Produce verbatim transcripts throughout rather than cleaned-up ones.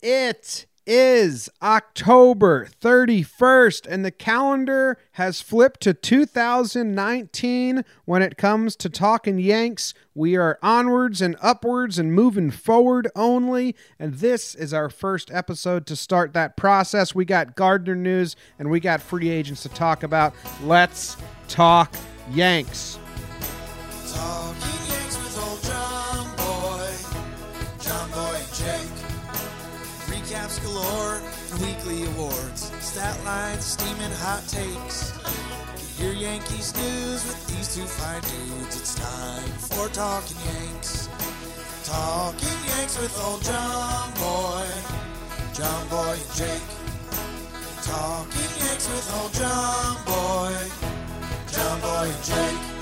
It is October thirty-first, and the calendar has flipped to two thousand nineteen when it comes to Talkin' Yanks. We are onwards and upwards and moving forward only, and this is our first episode to start that process. We got Gardner news, and we got free agents to talk about. Let's talk Yanks. Talkin' Yanks with old John Boy, John Boy and Jake. Recaps galore and weekly awards, stat lines, steaming hot takes. Get your Yankees news with these two fine dudes. It's time for Talkin' Yanks. Talkin' Yanks with old John Boy, John Boy and Jake. Talkin' Yanks with old John Boy, John Boy and Jake.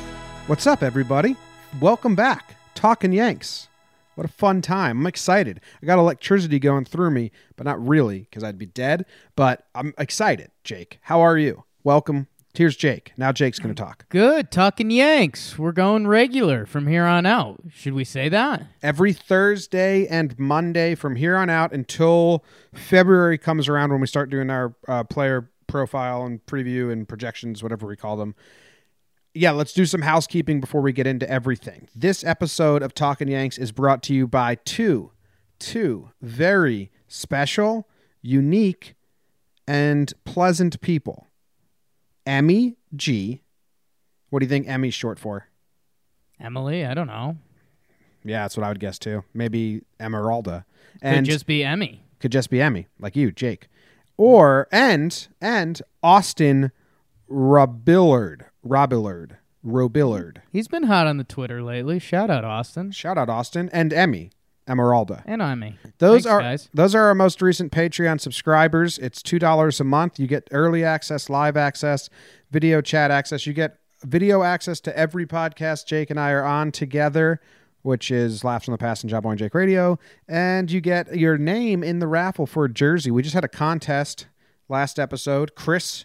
What's up, everybody? Welcome back. Talkin' Yanks. What a fun time. I'm excited. I got electricity going through me, but not really because I'd be dead. But I'm excited, Jake. How are you? Welcome. Here's Jake. Now Jake's going to talk. Good. Talkin' Yanks. We're going regular from here on out. Should we say that? Every Thursday and Monday from here on out until February comes around when we start doing our uh, player profile and preview and projections, whatever we call them. Yeah, let's do some housekeeping before we get into everything. This episode of Talkin' Yanks is brought to you by two, two very special, unique, and pleasant people. Emmy G. What do you think Emmy's short for? Emily? I don't know. Yeah, that's what I would guess too. Maybe Emeralda. And could just be Emmy. Could just be Emmy, like you, Jake. Or, and, and Austin Rabillard. Robillard. Robillard. He's been hot on the Twitter lately. Shout out, Austin. Shout out, Austin. And Emmy. Emeralda. And Emmy. Those Thanks, are guys. Those are our most recent Patreon subscribers. It's two dollars a month. You get early access, live access, video chat access. You get video access to every podcast Jake and I are on together, which is Laughs on the Past and John Boy and Jake Radio. And you get your name in the raffle for a jersey. We just had a contest last episode. Chris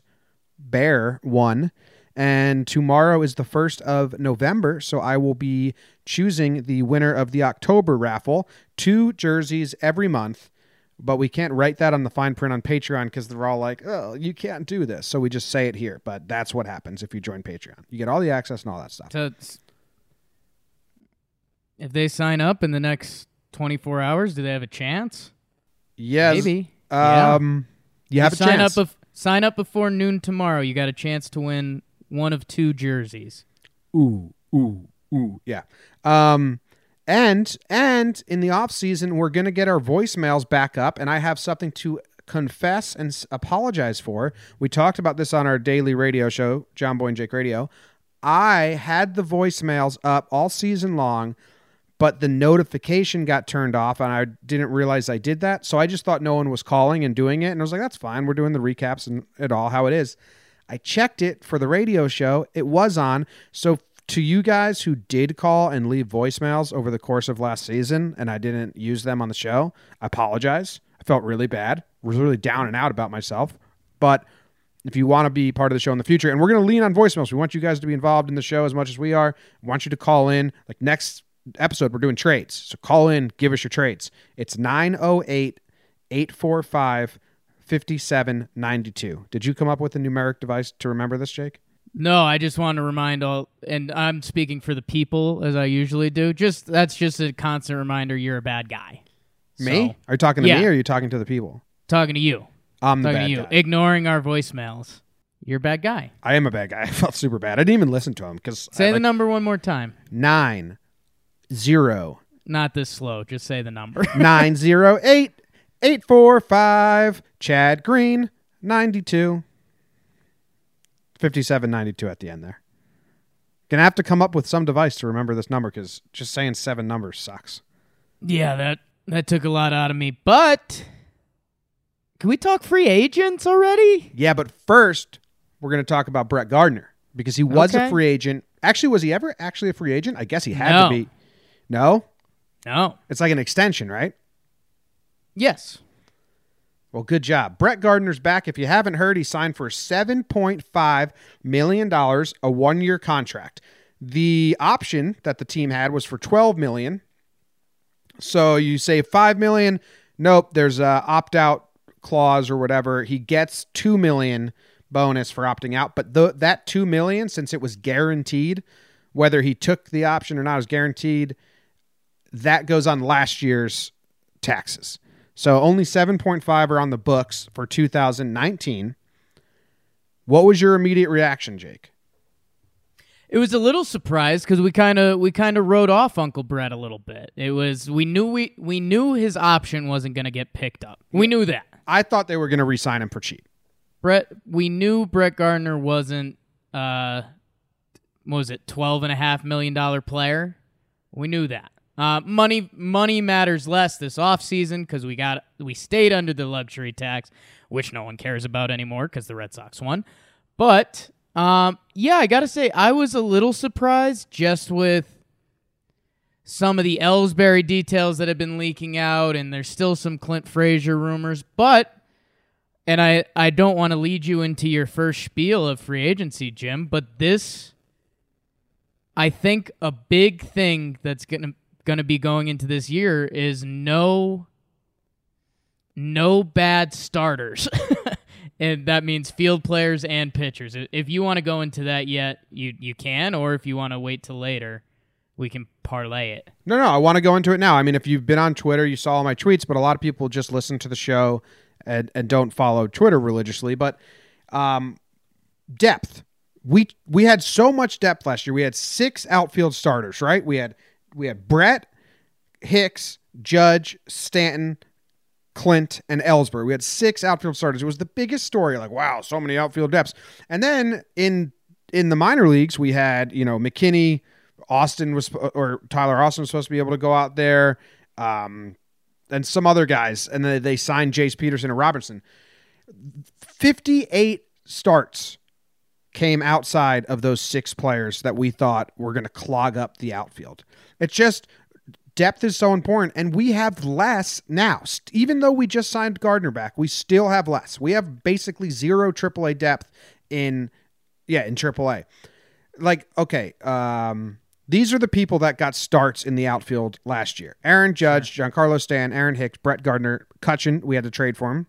Bear won. And tomorrow is the first of November, so I will be choosing the winner of the October raffle. Two jerseys every month, but we can't write that on the fine print on Patreon because they're all like, oh, you can't do this. So we just say it here, but that's what happens if you join Patreon. You get all the access and all that stuff. So if they sign up in the next twenty-four hours, do they have a chance? Yes. Maybe. Um, yeah. You, you have a sign chance. Up a- sign up before noon tomorrow. You got a chance to win one of two jerseys. Ooh, ooh, ooh, yeah. Um, and and in the offseason, we're going to get our voicemails back up, and I have something to confess and s- apologize for. We talked about this on our daily radio show, John Boy and Jake Radio. I had the voicemails up all season long, but the notification got turned off, and I didn't realize I did that, so I just thought no one was calling and doing it, and I was like, that's fine. We're doing the recaps and it all how it is. I checked it for the radio show. It was on. So to you guys who did call and leave voicemails over the course of last season and I didn't use them on the show, I apologize. I felt really bad. I was really down and out about myself. But if you want to be part of the show in the future, and we're going to lean on voicemails. We want you guys to be involved in the show as much as we are. I want you to call in. Like next episode, we're doing trades. So call in. Give us your trades. It's nine oh eight, eight four five fifty-seven ninety-two. Did you come up with a numeric device to remember this, Jake? No, I just want to remind all, and I'm speaking for the people as I usually do. Just that's just a constant reminder. You're a bad guy. Me? So, are you talking to yeah. me, or are you talking to the people? Talking to you. I'm the bad to you. guy. Ignoring our voicemails. You're a bad guy. I am a bad guy. I felt super bad. I didn't even listen to him because say I, the like, number one more time. Nine zero. Not this slow. Just say the number. Nine zero eight. eight four five Chad Green ninety-two fifty-seven ninety-two at the end there. Gonna have to come up with some device to remember this number because just saying seven numbers sucks. Yeah, that that took a lot out of me. But can we talk free agents already? Yeah, but first we're gonna talk about Brett Gardner because he was okay. a free agent. Actually, was he ever actually a free agent? I guess he had no. to be. No? No. It's like an extension, right? Yes. Well, good job. Brett Gardner's back. If you haven't heard, he signed for seven point five million dollars, a one-year contract. The option that the team had was for twelve million dollars. So you save five million dollars, Nope, there's a opt-out clause or whatever. He gets two million dollars bonus for opting out, but the, that two million dollars, since it was guaranteed, whether he took the option or not, is guaranteed. That goes on last year's taxes. So only seven point five are on the books for two thousand nineteen. What was your immediate reaction, Jake? It was a little surprised because we kind of we kind of wrote off Uncle Brett a little bit. It was we knew we we knew his option wasn't going to get picked up. We knew that. I thought they were going to re-sign him for cheap. Brett, we knew Brett Gardner wasn't uh, what was it, twelve and a half million dollar player. We knew that. Uh, money money matters less this offseason because we got we stayed under the luxury tax, which no one cares about anymore because the Red Sox won, but. Um, yeah, I gotta say, I was a little surprised just with some of the Ellsbury details that have been leaking out, and there's still some Clint Frazier rumors, but, and I, I don't want to lead you into your first spiel of free agency, Jim, but this, I think a big thing that's gonna, gonna be going into this year is no, no bad starters. And that means field players and pitchers. If you want to go into that yet, you you can, or if you want to wait till later, we can parlay it. No, no, I want to go into it now. I mean, if you've been on Twitter, you saw all my tweets, but a lot of people just listen to the show and, and don't follow Twitter religiously. But um, depth. We we had so much depth last year. We had six outfield starters, right? We had we had Brett, Hicks, Judge, Stanton, Clint, and Ellsbury. We had six outfield starters. It was the biggest story. Like, wow, so many outfield depths. And then in in the minor leagues, we had, you know, McKinney, Austin was, or Tyler Austin was supposed to be able to go out there, um, and some other guys. And then they signed Jace Peterson and Robertson. fifty-eight starts came outside of those six players that we thought were going to clog up the outfield. It's just... depth is so important, and we have less now. Even though we just signed Gardner back, we still have less. We have basically zero triple A depth in, yeah, in triple A. Like, okay, um, these are the people that got starts in the outfield last year. Aaron Judge, Giancarlo Stanton, Aaron Hicks, Brett Gardner, Cutchen, we had to trade for him.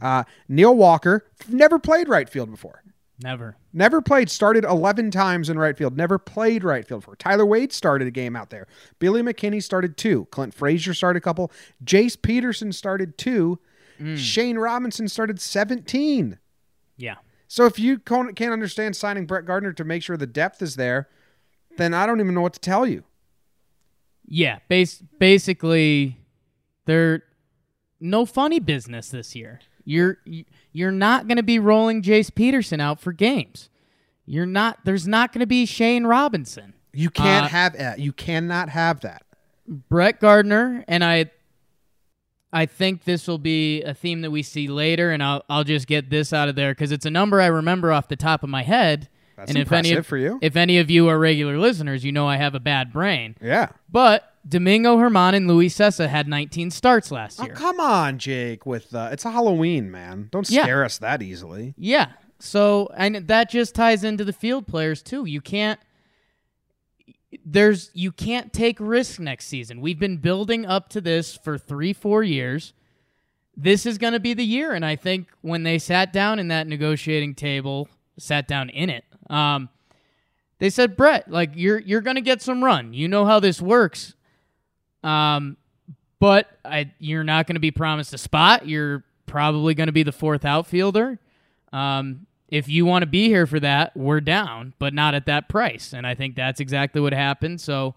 Uh, Neil Walker, never played right field before. Never. Never played. Started eleven times in right field. Never played right field before. Tyler Wade started a game out there. Billy McKinney started two. Clint Frazier started a couple. Jace Peterson started two. Mm. Shane Robinson started seventeen. Yeah. So if you can't understand signing Brett Gardner to make sure the depth is there, then I don't even know what to tell you. Yeah. Bas- basically, they're no funny business this year. You're you're not going to be rolling Jace Peterson out for games. You're not. There's not going to be Shane Robinson. You can't uh, have that. You cannot have that. Brett Gardner, and I. I think this will be a theme that we see later, and I'll I'll just get this out of there because it's a number I remember off the top of my head. That's and impressive if any of, for you. If any of you are regular listeners, you know I have a bad brain. Yeah, but. Domingo Germán and Luis Sessa had nineteen starts last year. Oh, come on, Jake. With uh, it's Halloween, man. Don't scare yeah. us that easily. Yeah. So, and that just ties into the field players too. You can't. There's you can't take risks next season. We've been building up to this for three, four years. This is going to be the year, and I think when they sat down in that negotiating table, sat down in it. Um, they said, Brett, like you're you're going to get some run. You know how this works. Um, but I, you're not going to be promised a spot. You're probably going to be the fourth outfielder. Um, if you want to be here for that, we're down, but not at that price. And I think that's exactly what happened. So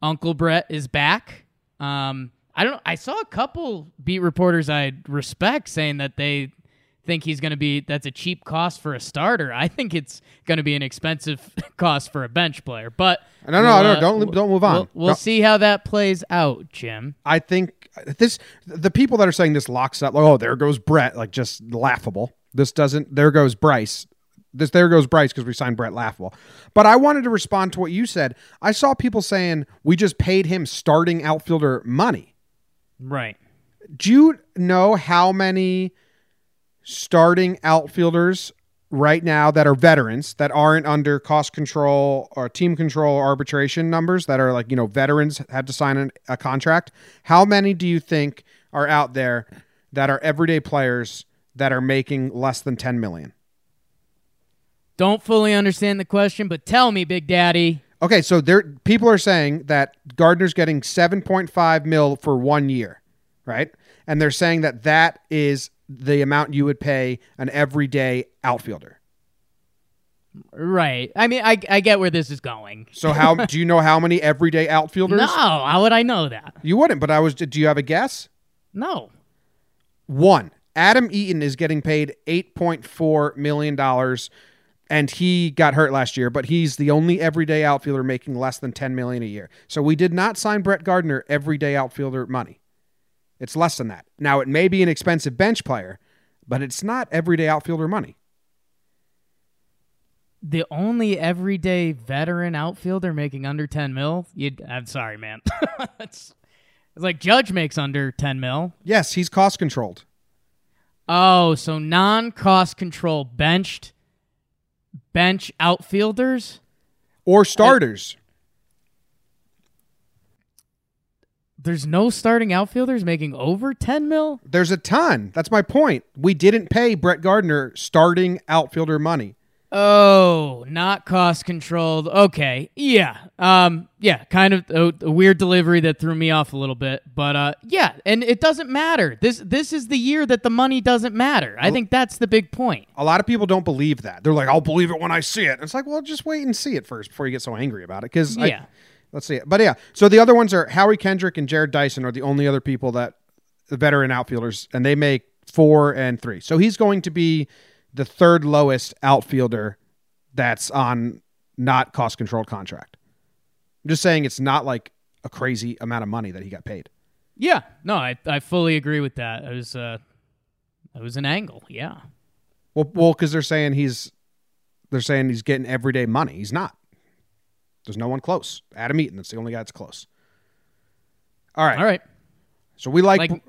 Uncle Brett is back. Um, I don't, I saw a couple beat reporters I respect saying that they think he's going to be, that's a cheap cost for a starter. I think it's going to be an expensive cost for a bench player, but no, no, uh, no, don't, don't move on. We'll, we'll see how that plays out, Jim. I think this, the people that are saying this locks up, like, oh, there goes Brett, like just laughable. This doesn't, there goes Bryce. This, there goes Bryce because we signed Brett, laughable. But I wanted to respond to what you said. I saw people saying we just paid him starting outfielder money. Right. Do you know how many starting outfielders right now that are veterans that aren't under cost control or team control or arbitration numbers that are like, you know, veterans had to sign an, a contract. How many do you think are out there that are everyday players that are making less than ten million dollars? Don't fully understand the question, but tell me, Big Daddy. Okay, so there people are saying that Gardner's getting seven point five mil for one year, right? And they're saying that that is the amount you would pay an everyday outfielder. Right. I mean, I I get where this is going. So how do you know how many everyday outfielders? No, how would I know that? You wouldn't, but I was do you have a guess? No. One. Adam Eaton is getting paid eight point four million dollars. And he got hurt last year, but he's the only everyday outfielder making less than ten million dollars a year. So we did not sign Brett Gardner everyday outfielder money. It's less than that. Now, it may be an expensive bench player, but it's not everyday outfielder money. The only everyday veteran outfielder making under ten mil? You'd, I'm sorry, man. it's, it's like Judge makes under ten mil. Yes, he's cost-controlled. Oh, so non-cost-control benched bench outfielders or starters. I, there's no starting outfielders making over ten mil. There's a ton. That's my point. We didn't pay Brett Gardner starting outfielder money. Oh, not cost controlled. Okay. Yeah. Um, yeah. Kind of a, a weird delivery that threw me off a little bit, but uh, yeah. And it doesn't matter. This, this is the year that the money doesn't matter. I think that's the big point. A lot of people don't believe that. They're like, I'll believe it when I see it. It's like, well, just wait and see it first before you get so angry about it. Cause yeah, I, let's see it. But yeah. So the other ones are Howie Kendrick and Jared Dyson are the only other people that the veteran outfielders, and they make four and three. So he's going to be the third lowest outfielder that's on not cost-controlled contract. I'm just saying it's not like a crazy amount of money that he got paid. Yeah. No, I, I fully agree with that. It was, uh, it was an angle, yeah. Well, well, because they're saying he's they're saying he's getting everyday money. He's not. There's no one close. Adam Eaton, that's the only guy that's close. All right. All right. So we like... like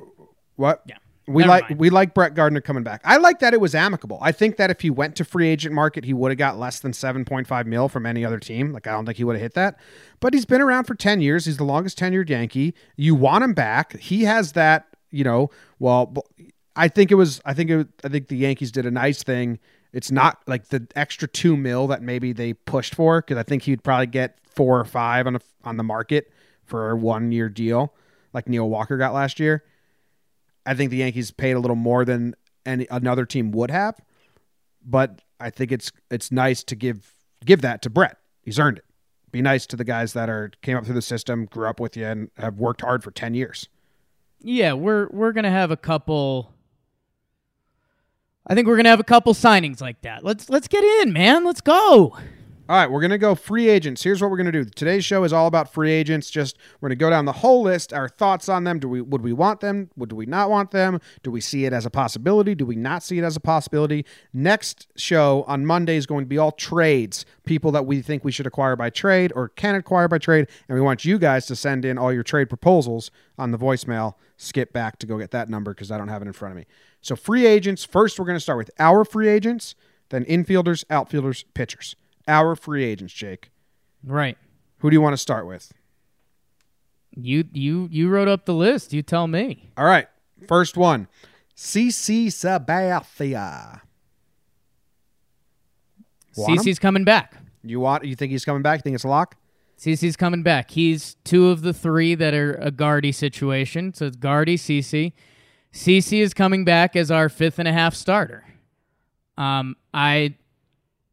what? Yeah. We Never like mind. we like Brett Gardner coming back. I like that it was amicable. I think that if he went to free agent market, he would have got less than seven point five mil from any other team. Like, I don't think he would have hit that. But he's been around for ten years. He's the longest tenured Yankee. You want him back. He has that, you know, well, I think it was, I think it, I think the Yankees did a nice thing. It's not like the extra two mil that maybe they pushed for, because I think he'd probably get four or five on a, on the market for a one year deal like Neil Walker got last year. I think the Yankees paid a little more than any another team would have, but I think it's it's nice to give give that to Brett. He's earned it. Be nice to the guys that are came up through the system, grew up with you, and have worked hard for ten years. Yeah, we're we're gonna have a couple. I think we're gonna have a couple signings like that. Let's let's get in, man. Let's go. All right, we're going to go free agents. Here's what we're going to do. Today's show is all about free agents. Just we're going to go down the whole list, our thoughts on them. Do we would we want them? Would we not want them? Do we see it as a possibility? Do we not see it as a possibility? Next show on Monday is going to be all trades, people that we think we should acquire by trade or can acquire by trade, and we want you guys to send in all your trade proposals on the voicemail. Skip back to go get that number because I don't have it in front of me. So free agents, first we're going to start with our free agents, then infielders, outfielders, pitchers. Our free agents, Jake. Right. Who do you want to start with? You you you wrote up the list. You tell me. All right. First one, CeCe Sabathia. CeCe's coming back. You want? You think he's coming back? You think it's a lock? CeCe's coming back. He's two of the three that are a Gardy situation. So it's Gardy, CeCe. CeCe is coming back as our fifth and a half starter. Um, I.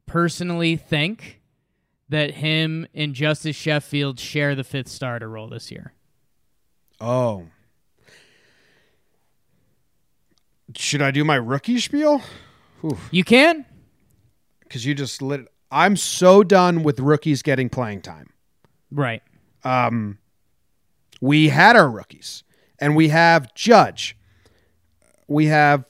personally think that him and Justus Sheffield share the fifth starter role this year. Oh. Should I do my rookie spiel? Oof. You can. Because you just lit it. I'm so done with rookies getting playing time. Right. Um, we had our rookies, and we have Judge. We have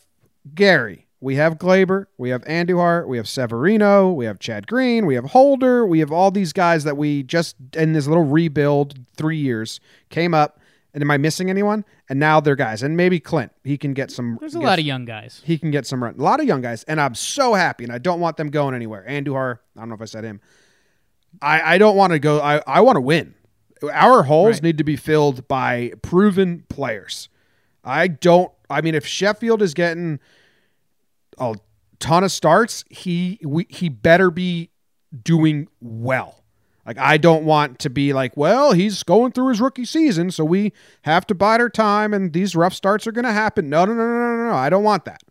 Gary. We have Gleyber, we have Andujar, we have Severino, we have Chad Green, we have Holder, we have all these guys that we just, in this little rebuild, three years, came up, and am I missing anyone? And now they're guys, and maybe Clint, he can get some. There's a lot of young guys. He can get some run. A lot of young guys, and I'm so happy, and I don't want them going anywhere. Andujar, I don't know if I said him. I, I don't want to go, I, I want to win. Our holes right. need to be filled by proven players. I don't, I mean, if Sheffield is getting a ton of starts, he, we, he better be doing well. Like, I don't want to be like, well, he's going through his rookie season, so we have to bide our time and these rough starts are going to happen. No, no, no, no, no, no. I don't want that.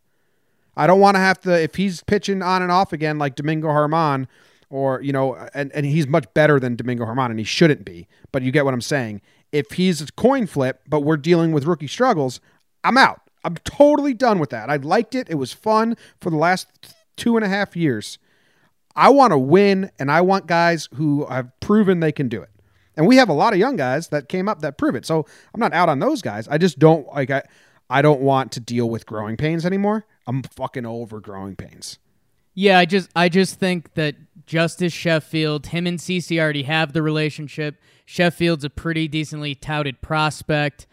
I don't want to have to, if he's pitching on and off again, like Domingo Germán, or, you know, and, and he's much better than Domingo Germán, and he shouldn't be, but you get what I'm saying. If he's a coin flip, but we're dealing with rookie struggles, I'm out. I'm totally done with that. I liked it. It was fun for the last two and a half years. I want to win, and I want guys who have proven they can do it. And we have a lot of young guys that came up that prove it. So I'm not out on those guys. I just don't like I I don't want to deal with growing pains anymore. I'm fucking over growing pains. Yeah, I just I just think that Justus Sheffield, him and CeCe already have the relationship. Sheffield's a pretty decently touted prospect.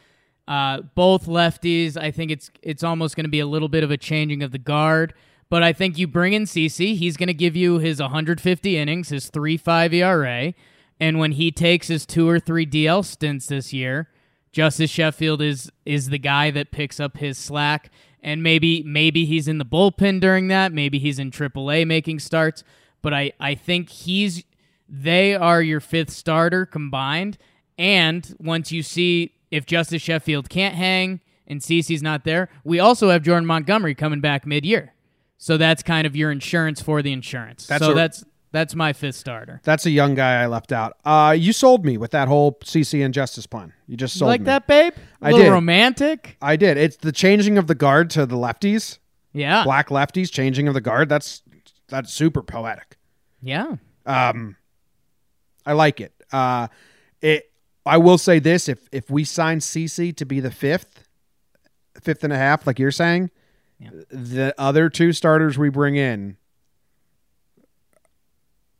Uh, both lefties. I think it's it's almost going to be a little bit of a changing of the guard. But I think you bring in CeCe, he's going to give you his one hundred fifty innings, his three point five E R A, and when he takes his two or three D L stints this year, Justus Sheffield is is the guy that picks up his slack, and maybe maybe he's in the bullpen during that, maybe he's in triple A making starts, but I, I think he's they are your fifth starter combined, and once you see if Justus Sheffield can't hang and CeCe's not there, we also have Jordan Montgomery coming back mid-year. So that's kind of your insurance for the insurance. That's so a, that's that's my fifth starter. That's a young guy I left out. Uh, you sold me with that whole CeCe and Justus plan. You just sold you like me. Like that, babe? A I little did. Romantic? I did. It's the changing of the guard to the lefties. Yeah. Black lefties, changing of the guard. That's that's super poetic. Yeah. Um, I like it. Uh, it. I will say this. If, if we sign CeCe to be the fifth, fifth and a half, like you're saying, yeah, the other two starters we bring in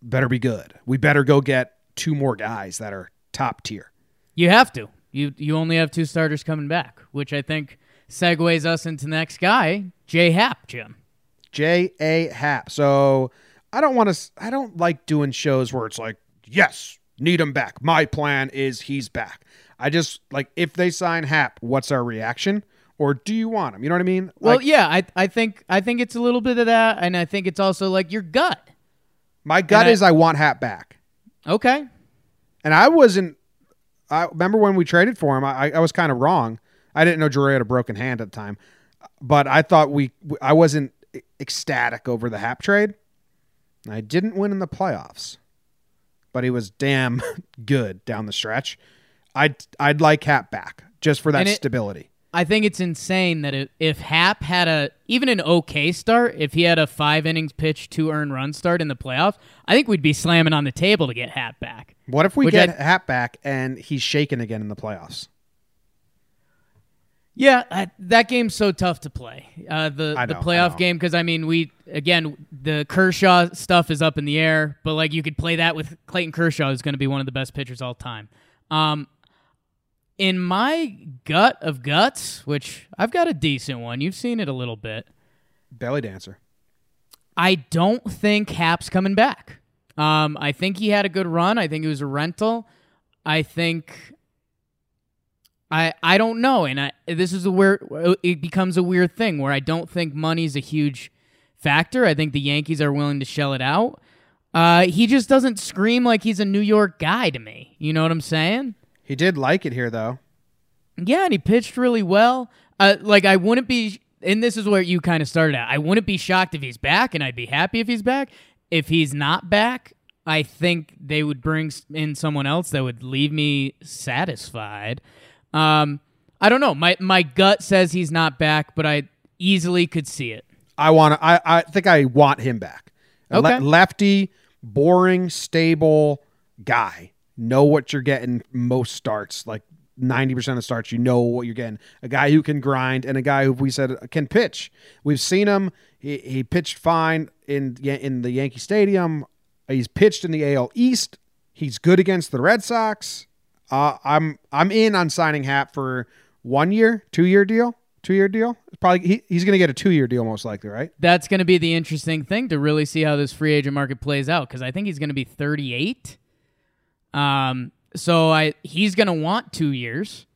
better be good. We better go get two more guys that are top tier. You have to. You you only have two starters coming back, which I think segues us into the next guy, J A. Happ, Jim. J A. Happ. So I don't want to. I don't like doing shows where it's like, yes, need him back. My plan is he's back. I just like if they sign Happ, what's our reaction? Or do you want him? You know what I mean? Like, well, yeah, I I think I think it's a little bit of that, and I think it's also like your gut. My gut and is I, I want Happ back. Okay. And I wasn't – I remember when we traded for him, I, I was kind of wrong. I didn't know Jorrell had a broken hand at the time. But I thought we – I wasn't ecstatic over the Happ trade. I didn't win in the playoffs, but he was damn good down the stretch. I'd, I'd like Happ back just for that it, stability. I think it's insane that if Happ had a, even an okay start, if he had a five innings pitch, two earned run start in the playoffs, I think we'd be slamming on the table to get Happ back. What if we Which get I, Happ back and he's shaken again in the playoffs? Yeah, I, that game's so tough to play. Uh, the know, the playoff game, because, I mean, we, again, the Kershaw stuff is up in the air, but, like, you could play that with Clayton Kershaw, who's going to be one of the best pitchers all time. Um In my gut of guts, which I've got a decent one. You've seen it a little bit. Belly dancer. I don't think Happ's coming back. Um, I think he had a good run. I think it was a rental. I think I I don't know. And I this is a weird, it becomes a weird thing where I don't think money's a huge factor. I think the Yankees are willing to shell it out. Uh, he just doesn't scream like he's a New York guy to me. You know what I'm saying? He did like it here, though. Yeah, and he pitched really well. Uh, like, I wouldn't be, and this is where you kind of started out, I wouldn't be shocked if he's back, and I'd be happy if he's back. If he's not back, I think they would bring in someone else that would leave me satisfied. Um, I don't know. My my gut says he's not back, but I easily could see it. I want. I, I think I want him back. Okay. Le- lefty, boring, stable guy. Know what you're getting most starts, like ninety percent of starts, you know what you're getting. A guy who can grind and a guy who we said can pitch. We've seen him. He, he pitched fine in, in the Yankee Stadium. He's pitched in the A L East. He's good against the Red Sox. Uh, I'm I'm in on signing Happ for one year, two-year deal, two-year deal. Probably he, He's going to get a two-year deal most likely, right? That's going to be the interesting thing to really see how this free agent market plays out, because I think he's going to be thirty-eight. Um, so I, he's going to want two years.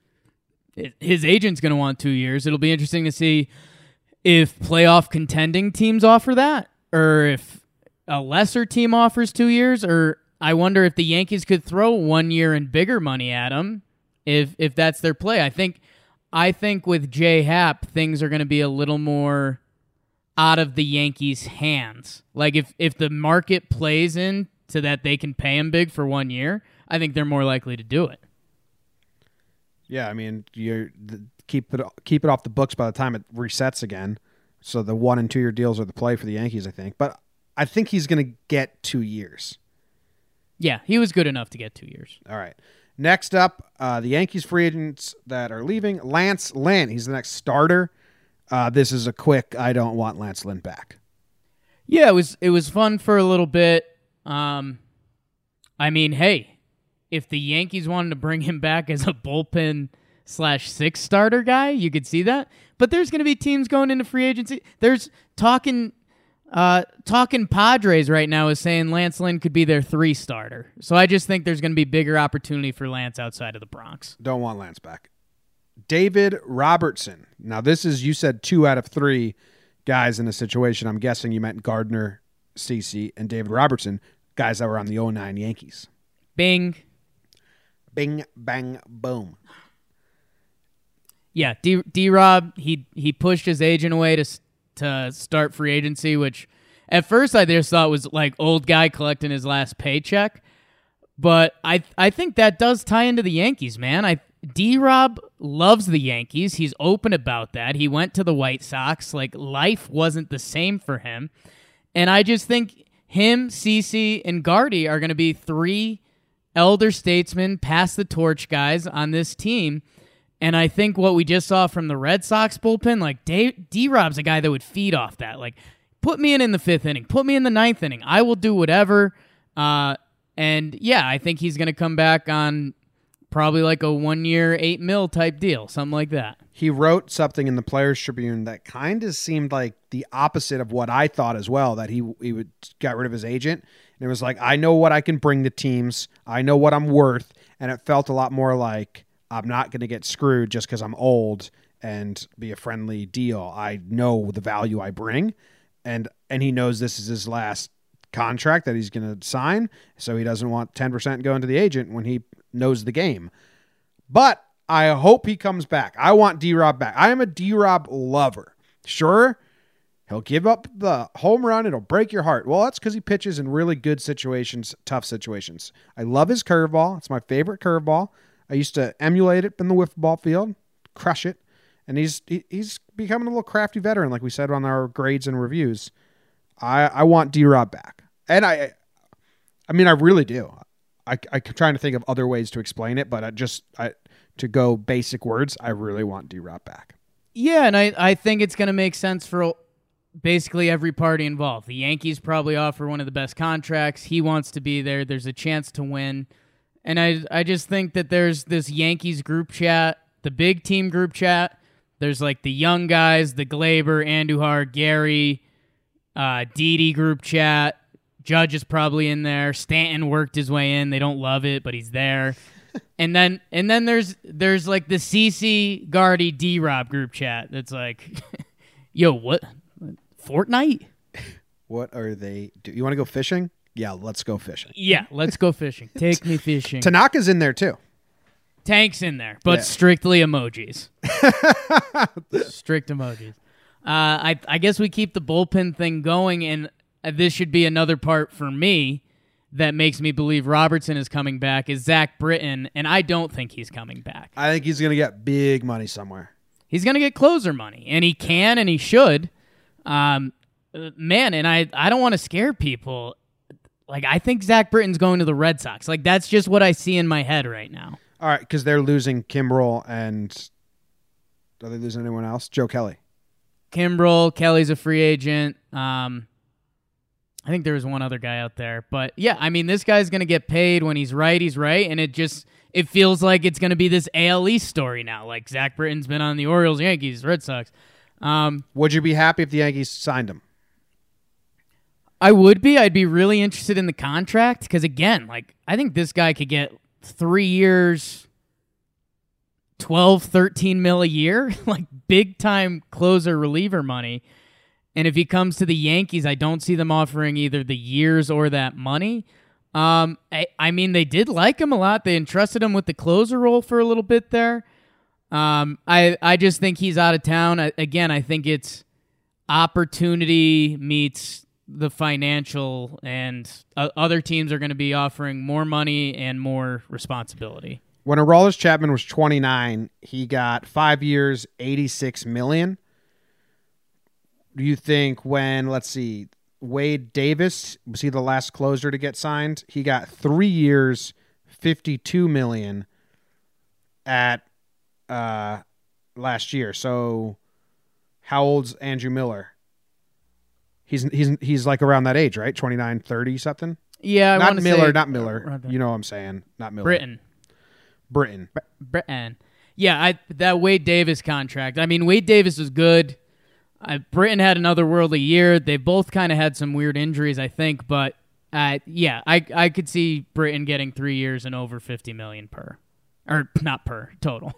his agent's going to want two years. It'll be interesting to see if playoff contending teams offer that, or if a lesser team offers two years, or I wonder if the Yankees could throw one year and bigger money at him if if that's their play. I think I think with J. Happ, things are going to be a little more out of the Yankees' hands. Like if if the market plays in so that they can pay him big for one year, I think they're more likely to do it. Yeah, I mean, you keep it keep it off the books by the time it resets again. So the one and two year deals are the play for the Yankees, I think. But I think he's going to get two years. Yeah, he was good enough to get two years. All right. Next up, uh, the Yankees free agents that are leaving. Lance Lynn, he's the next starter. Uh, this is a quick, I don't want Lance Lynn back. Yeah, it was it was fun for a little bit. Um, I mean, hey, if the Yankees wanted to bring him back as a bullpen slash six starter guy, you could see that. But there's going to be teams going into free agency. There's talking... Uh, talking Padres right now is saying Lance Lynn could be their three starter. So I just think there's going to be bigger opportunity for Lance outside of the Bronx. Don't want Lance back. David Robertson. Now this is, you said two out of three guys in a situation. I'm guessing you meant Gardner, CeCe, and David Robertson, guys that were on the oh nine Yankees. Bing. Bing, bang, boom. Yeah, D- D-Rob, he he pushed his agent away to... St- to start free agency, which at first I just thought was like old guy collecting his last paycheck. But I I think that does tie into the Yankees, man. I D-Rob loves the Yankees. He's open about that. He went to the White Sox. Like, life wasn't the same for him. And I just think him, CeCe, and Gardy are going to be three elder statesmen, pass the torch guys on this team. And I think what we just saw from the Red Sox bullpen, like D-Rob's a guy that would feed off that. Like, put me in in the fifth inning. Put me in the ninth inning. I will do whatever. Uh, and, yeah, I think he's going to come back on probably like a one-year, eight mil type deal, something like that. He wrote something in the Players Tribune that kind of seemed like the opposite of what I thought as well, that he, he would got rid of his agent. And it was like, I know what I can bring to teams. I know what I'm worth. And it felt a lot more like, I'm not going to get screwed just because I'm old and be a friendly deal. I know the value I bring, and and he knows this is his last contract that he's going to sign, so he doesn't want ten percent going to the agent when he knows the game. But I hope he comes back. I want D-Rob back. I am a D-Rob lover. Sure, he'll give up the home run. It'll break your heart. Well, that's because he pitches in really good situations, tough situations. I love his curveball. It's my favorite curveball. I used to emulate it in the wiffle ball field, crush it, and he's he, he's becoming a little crafty veteran, like we said on our grades and reviews. I, I want D-Rob back, and I, I mean, I really do. I I'm trying to think of other ways to explain it, but I just I to go basic words. I really want D-Rob back. Yeah, and I, I think it's going to make sense for basically every party involved. The Yankees probably offer one of the best contracts. He wants to be there. There's a chance to win. And I I just think that there's this Yankees group chat, the big team group chat. There's like the young guys, the Gleyber, Andujar, Gary, uh, Didi group chat. Judge is probably in there. Stanton worked his way in. They don't love it, but he's there. and then and then there's there's like the CeCe, Gardy, D-Rob group chat. That's like, yo, what? Fortnite? What are they doing? You want to go fishing? Yeah, let's go fishing. Yeah, let's go fishing. Take me fishing. Tanaka's in there, too. Tank's in there, but yeah. Strictly emojis. Strict emojis. Uh, I, I guess we keep the bullpen thing going, and this should be another part for me that makes me believe Robertson is coming back, is Zach Britton, and I don't think he's coming back. I think he's going to get big money somewhere. He's going to get closer money, and he can and he should. Um, man, and I, I don't want to scare people. Like, I think Zach Britton's going to the Red Sox. Like, that's just what I see in my head right now. All right, because they're losing Kimbrel and... Are they losing anyone else? Joe Kelly. Kimbrel, Kelly's a free agent. Um, I think there was one other guy out there. But, yeah, I mean, this guy's going to get paid. When he's right, he's right. And it just... It feels like it's going to be this A L East story now. Like, Zach Britton's been on the Orioles, Yankees, Red Sox. Um, Would you be happy if the Yankees signed him? I would be. I'd be really interested in the contract because, again, like I think this guy could get three years, twelve, thirteen mil a year, like big time closer reliever money. And if he comes to the Yankees, I don't see them offering either the years or that money. Um, I, I mean, they did like him a lot. They entrusted him with the closer role for a little bit there. Um, I, I just think he's out of town. I, again, I think it's opportunity meets the financial, and uh, other teams are going to be offering more money and more responsibility. When Aroldis Chapman was twenty-nine, he got five years, eighty-six million dollars. Do you think when, let's see, Wade Davis, was he the last closer to get signed? He got three years, fifty-two million dollars at uh, last year. So how old's Andrew Miller? He's he's he's like around that age, right? twenty-nine, thirty something? Yeah. I not, Miller, say, not Miller, not Miller. You know what I'm saying. Not Miller. Britton. Britton. Britton. Yeah, I, that Wade Davis contract. I mean, Wade Davis was good. Uh, Britton had another worldly year. They both kind of had some weird injuries, I think. But, uh, yeah, I I could see Britton getting three years and over fifty million dollars per. Or not per, total.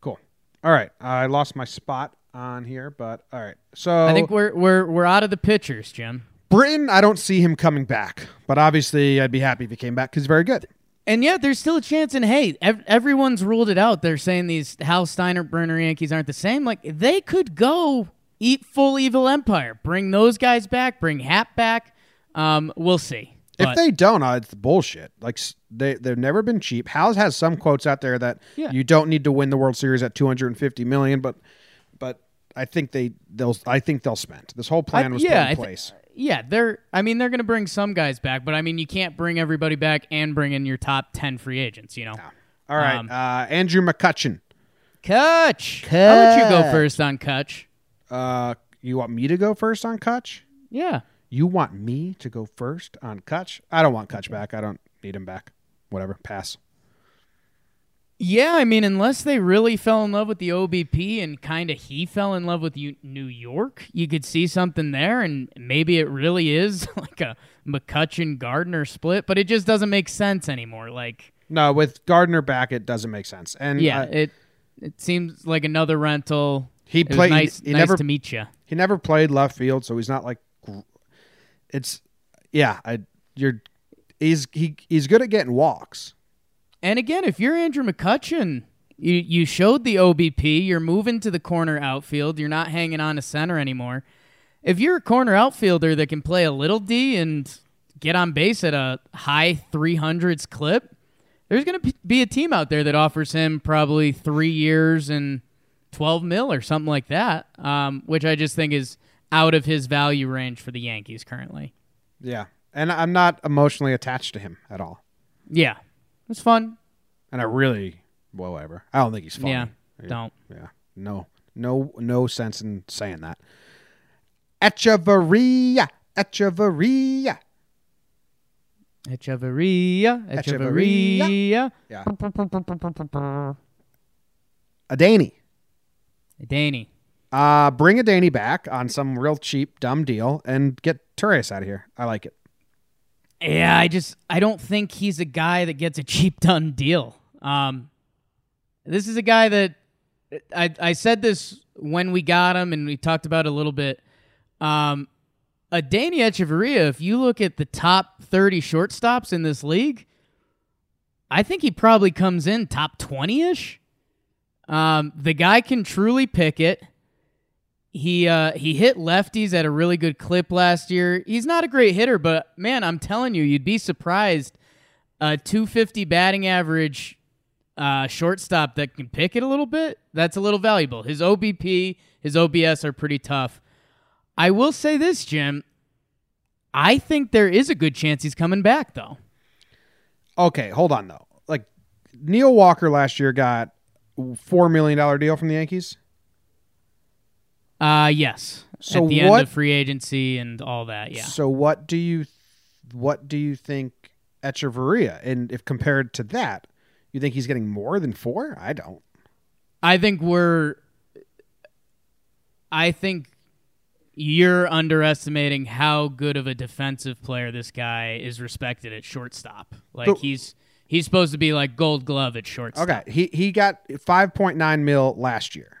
Cool. All right. Uh, I lost my spot on here, but all right. So I think we're we're we're out of the pitchers, Jim. Britton, I don't see him coming back. But obviously, I'd be happy if he came back because he's very good. And yeah, there's still a chance. And hey, ev- everyone's ruled it out. They're saying these Hal Steiner, Brenner Yankees aren't the same. Like, they could go eat full Evil Empire. Bring those guys back. Bring Happ back. Um, we'll see. If but, they don't, uh, it's bullshit. Like, they they've never been cheap. Hal has some quotes out there that yeah. you don't need to win the World Series at two hundred fifty million dollars, but but I think they they'll I think they'll spend. This whole plan I, was yeah, put in th- place. Yeah, they're. I mean, they're going to bring some guys back, but I mean, you can't bring everybody back and bring in your top ten free agents, you know. No. All right, um, uh, Andrew McCutchen. Kutch. Kutch. I'll let you go first on Kutch. Uh, you want me to go first on Kutch? Yeah. You want me to go first on Kutch? I don't want Kutch back. I don't need him back. Whatever. Pass. Yeah, I mean, unless they really fell in love with the O B P and kind of he fell in love with New York, you could see something there, and maybe it really is like a McCutchen-Gardner split, but it just doesn't make sense anymore. Like, no, with Gardner back, it doesn't make sense. And yeah, uh, it it seems like another rental. He it played. Nice, he nice never, to meet you. He never played left field, so he's not like it's. Yeah, I you're he's he he's good at getting walks. And again, if you're Andrew McCutchen, you, you showed the O B P, you're moving to the corner outfield, you're not hanging on to center anymore. If you're a corner outfielder that can play a little D and get on base at a high three hundreds clip, there's going to be a team out there that offers him probably three years and twelve mil or something like that, um, which I just think is out of his value range for the Yankees currently. Yeah, and I'm not emotionally attached to him at all. Yeah. It's fun. And I really, whatever. I don't think he's funny. Yeah, don't. Yeah, no, no, no sense in saying that. Hechavarría, Hechavarría, Hechavarría, Hechavarría. Yeah. Adeiny. Adeiny. Uh, bring Adeiny back on some real cheap, dumb deal and get Torres out of here. I like it. Yeah, I just I don't think he's a guy that gets a cheap done deal. Um, this is a guy that I I said this when we got him and we talked about it a little bit. Um, Adeiny Hechavarría, if you look at the top thirty shortstops in this league, I think he probably comes in top twenty-ish. Um, the guy can truly pick it. He uh, he hit lefties at a really good clip last year. He's not a great hitter, but, man, I'm telling you, you'd be surprised. A two fifty batting average uh, shortstop that can pick it a little bit, that's a little valuable. His O B P, his O B S are pretty tough. I will say this, Jim. I think there is a good chance he's coming back, though. Okay, hold on, though. Like, Neil Walker last year got a four million dollars deal from the Yankees. Uh yes. So at the what, end of free agency and all that, yeah. So what do you what do you think Hechavarría, and if compared to that, you think he's getting more than four? I don't. I think we're I think you're underestimating how good of a defensive player this guy is respected at shortstop. Like but, he's He's supposed to be like Gold Glove at shortstop. Okay, he he got five point nine mil last year.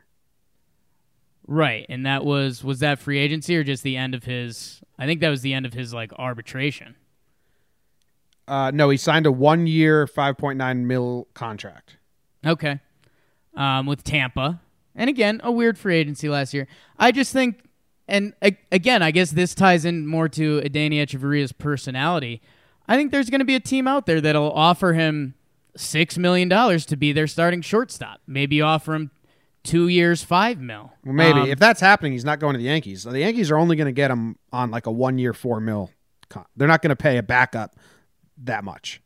Right, and that was was that free agency or just the end of his? I think that was the end of his like arbitration. Uh, no, he signed a one-year five point nine mil contract. Okay, um, with Tampa, and again a weird free agency last year. I just think, and a- again, I guess this ties in more to Adeiny Hechavarría's personality. I think there's going to be a team out there that'll offer him six million dollars to be their starting shortstop. Maybe offer him two years, five mil. Well, maybe. Um, if that's happening, he's not going to the Yankees. The Yankees are only going to get him on like a one-year, four mil. Con- They're not going to pay a backup that much.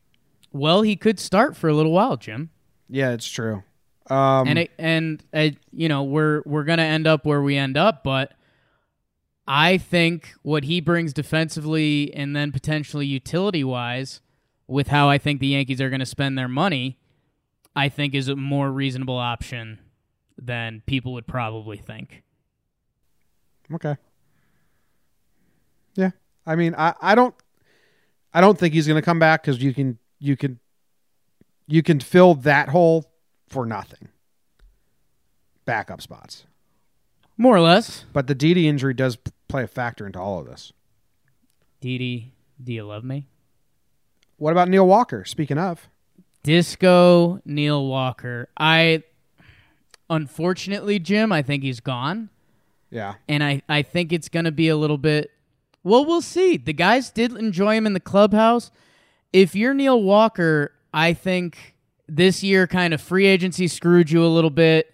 Well, he could start for a little while, Jim. Yeah, it's true. Um, and it, and it, you know we're we're going to end up where we end up, but I think what he brings defensively and then potentially utility-wise with how I think the Yankees are going to spend their money, I think is a more reasonable option than people would probably think. Okay. Yeah. I mean, I, I don't I don't think he's going to come back because you can you can you can fill that hole for nothing. Backup spots. More or less. But the Didi injury does play a factor into all of this. Didi, do you love me? What about Neil Walker, speaking of? Disco Neil Walker. I, unfortunately, Jim, I think he's gone. Yeah. And I, I think it's going to be a little bit, well, we'll see. The guys did enjoy him in the clubhouse. If you're Neil Walker, I think this year kind of free agency screwed you a little bit.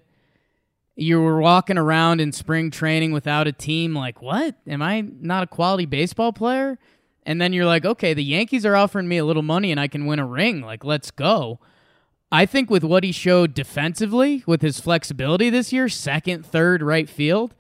You were walking around in spring training without a team, like, what? Am I not a quality baseball player? And then you're like, okay, the Yankees are offering me a little money and I can win a ring. Like, let's go. I think with what he showed defensively, with his flexibility this year, second, third, right field,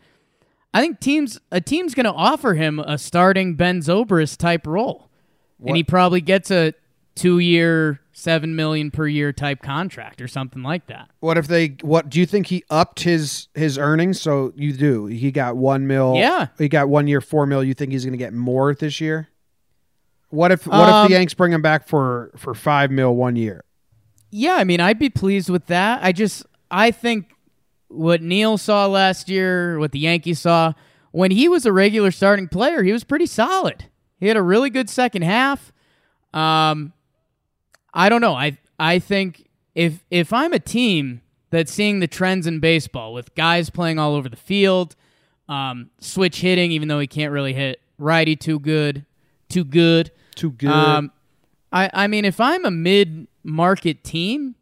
I think teams a team's going to offer him a starting Ben Zobrist-type role. What? And he probably gets a two-year, seven million per year type contract or something like that. What if they? What do you think he upped his his earnings? So you do. He got one mil. Yeah, he got one year four mil. You think he's going to get more this year? What if? What um, if the Yanks bring him back for for five mil one year? Yeah, I mean, I'd be pleased with that. I just I think what Neil saw last year, what the Yankees saw when he was a regular starting player, he was pretty solid. He had a really good second half. Um. I don't know. I I think if if I'm a team that's seeing the trends in baseball with guys playing all over the field, um, switch hitting, even though he can't really hit righty too good, too good, too good. Um, I I mean, if I'm a mid-market team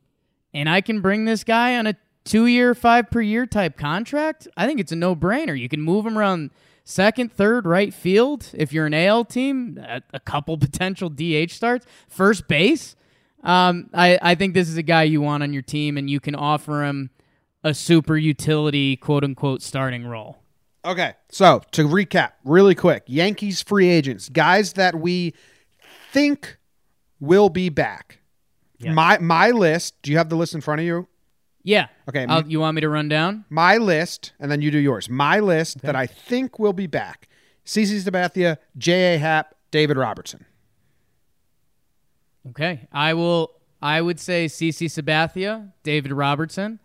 and I can bring this guy on a two-year, five-per-year type contract, I think it's a no-brainer. You can move him around second, third, right field. If you're an A L team, a, a couple potential D H starts, first base. Um, I, I think this is a guy you want on your team, and you can offer him a super utility, quote-unquote, starting role. Okay, so to recap really quick, Yankees free agents, guys that we think will be back. Yep. My my list, do you have the list in front of you? Yeah. Okay. I'll, you want me to run down? My list, and then you do yours. My list okay. that I think will be back, CeCe Sabathia, J A. Happ, David Robertson. Okay, I will. I would say CeCe Sabathia, David Robertson,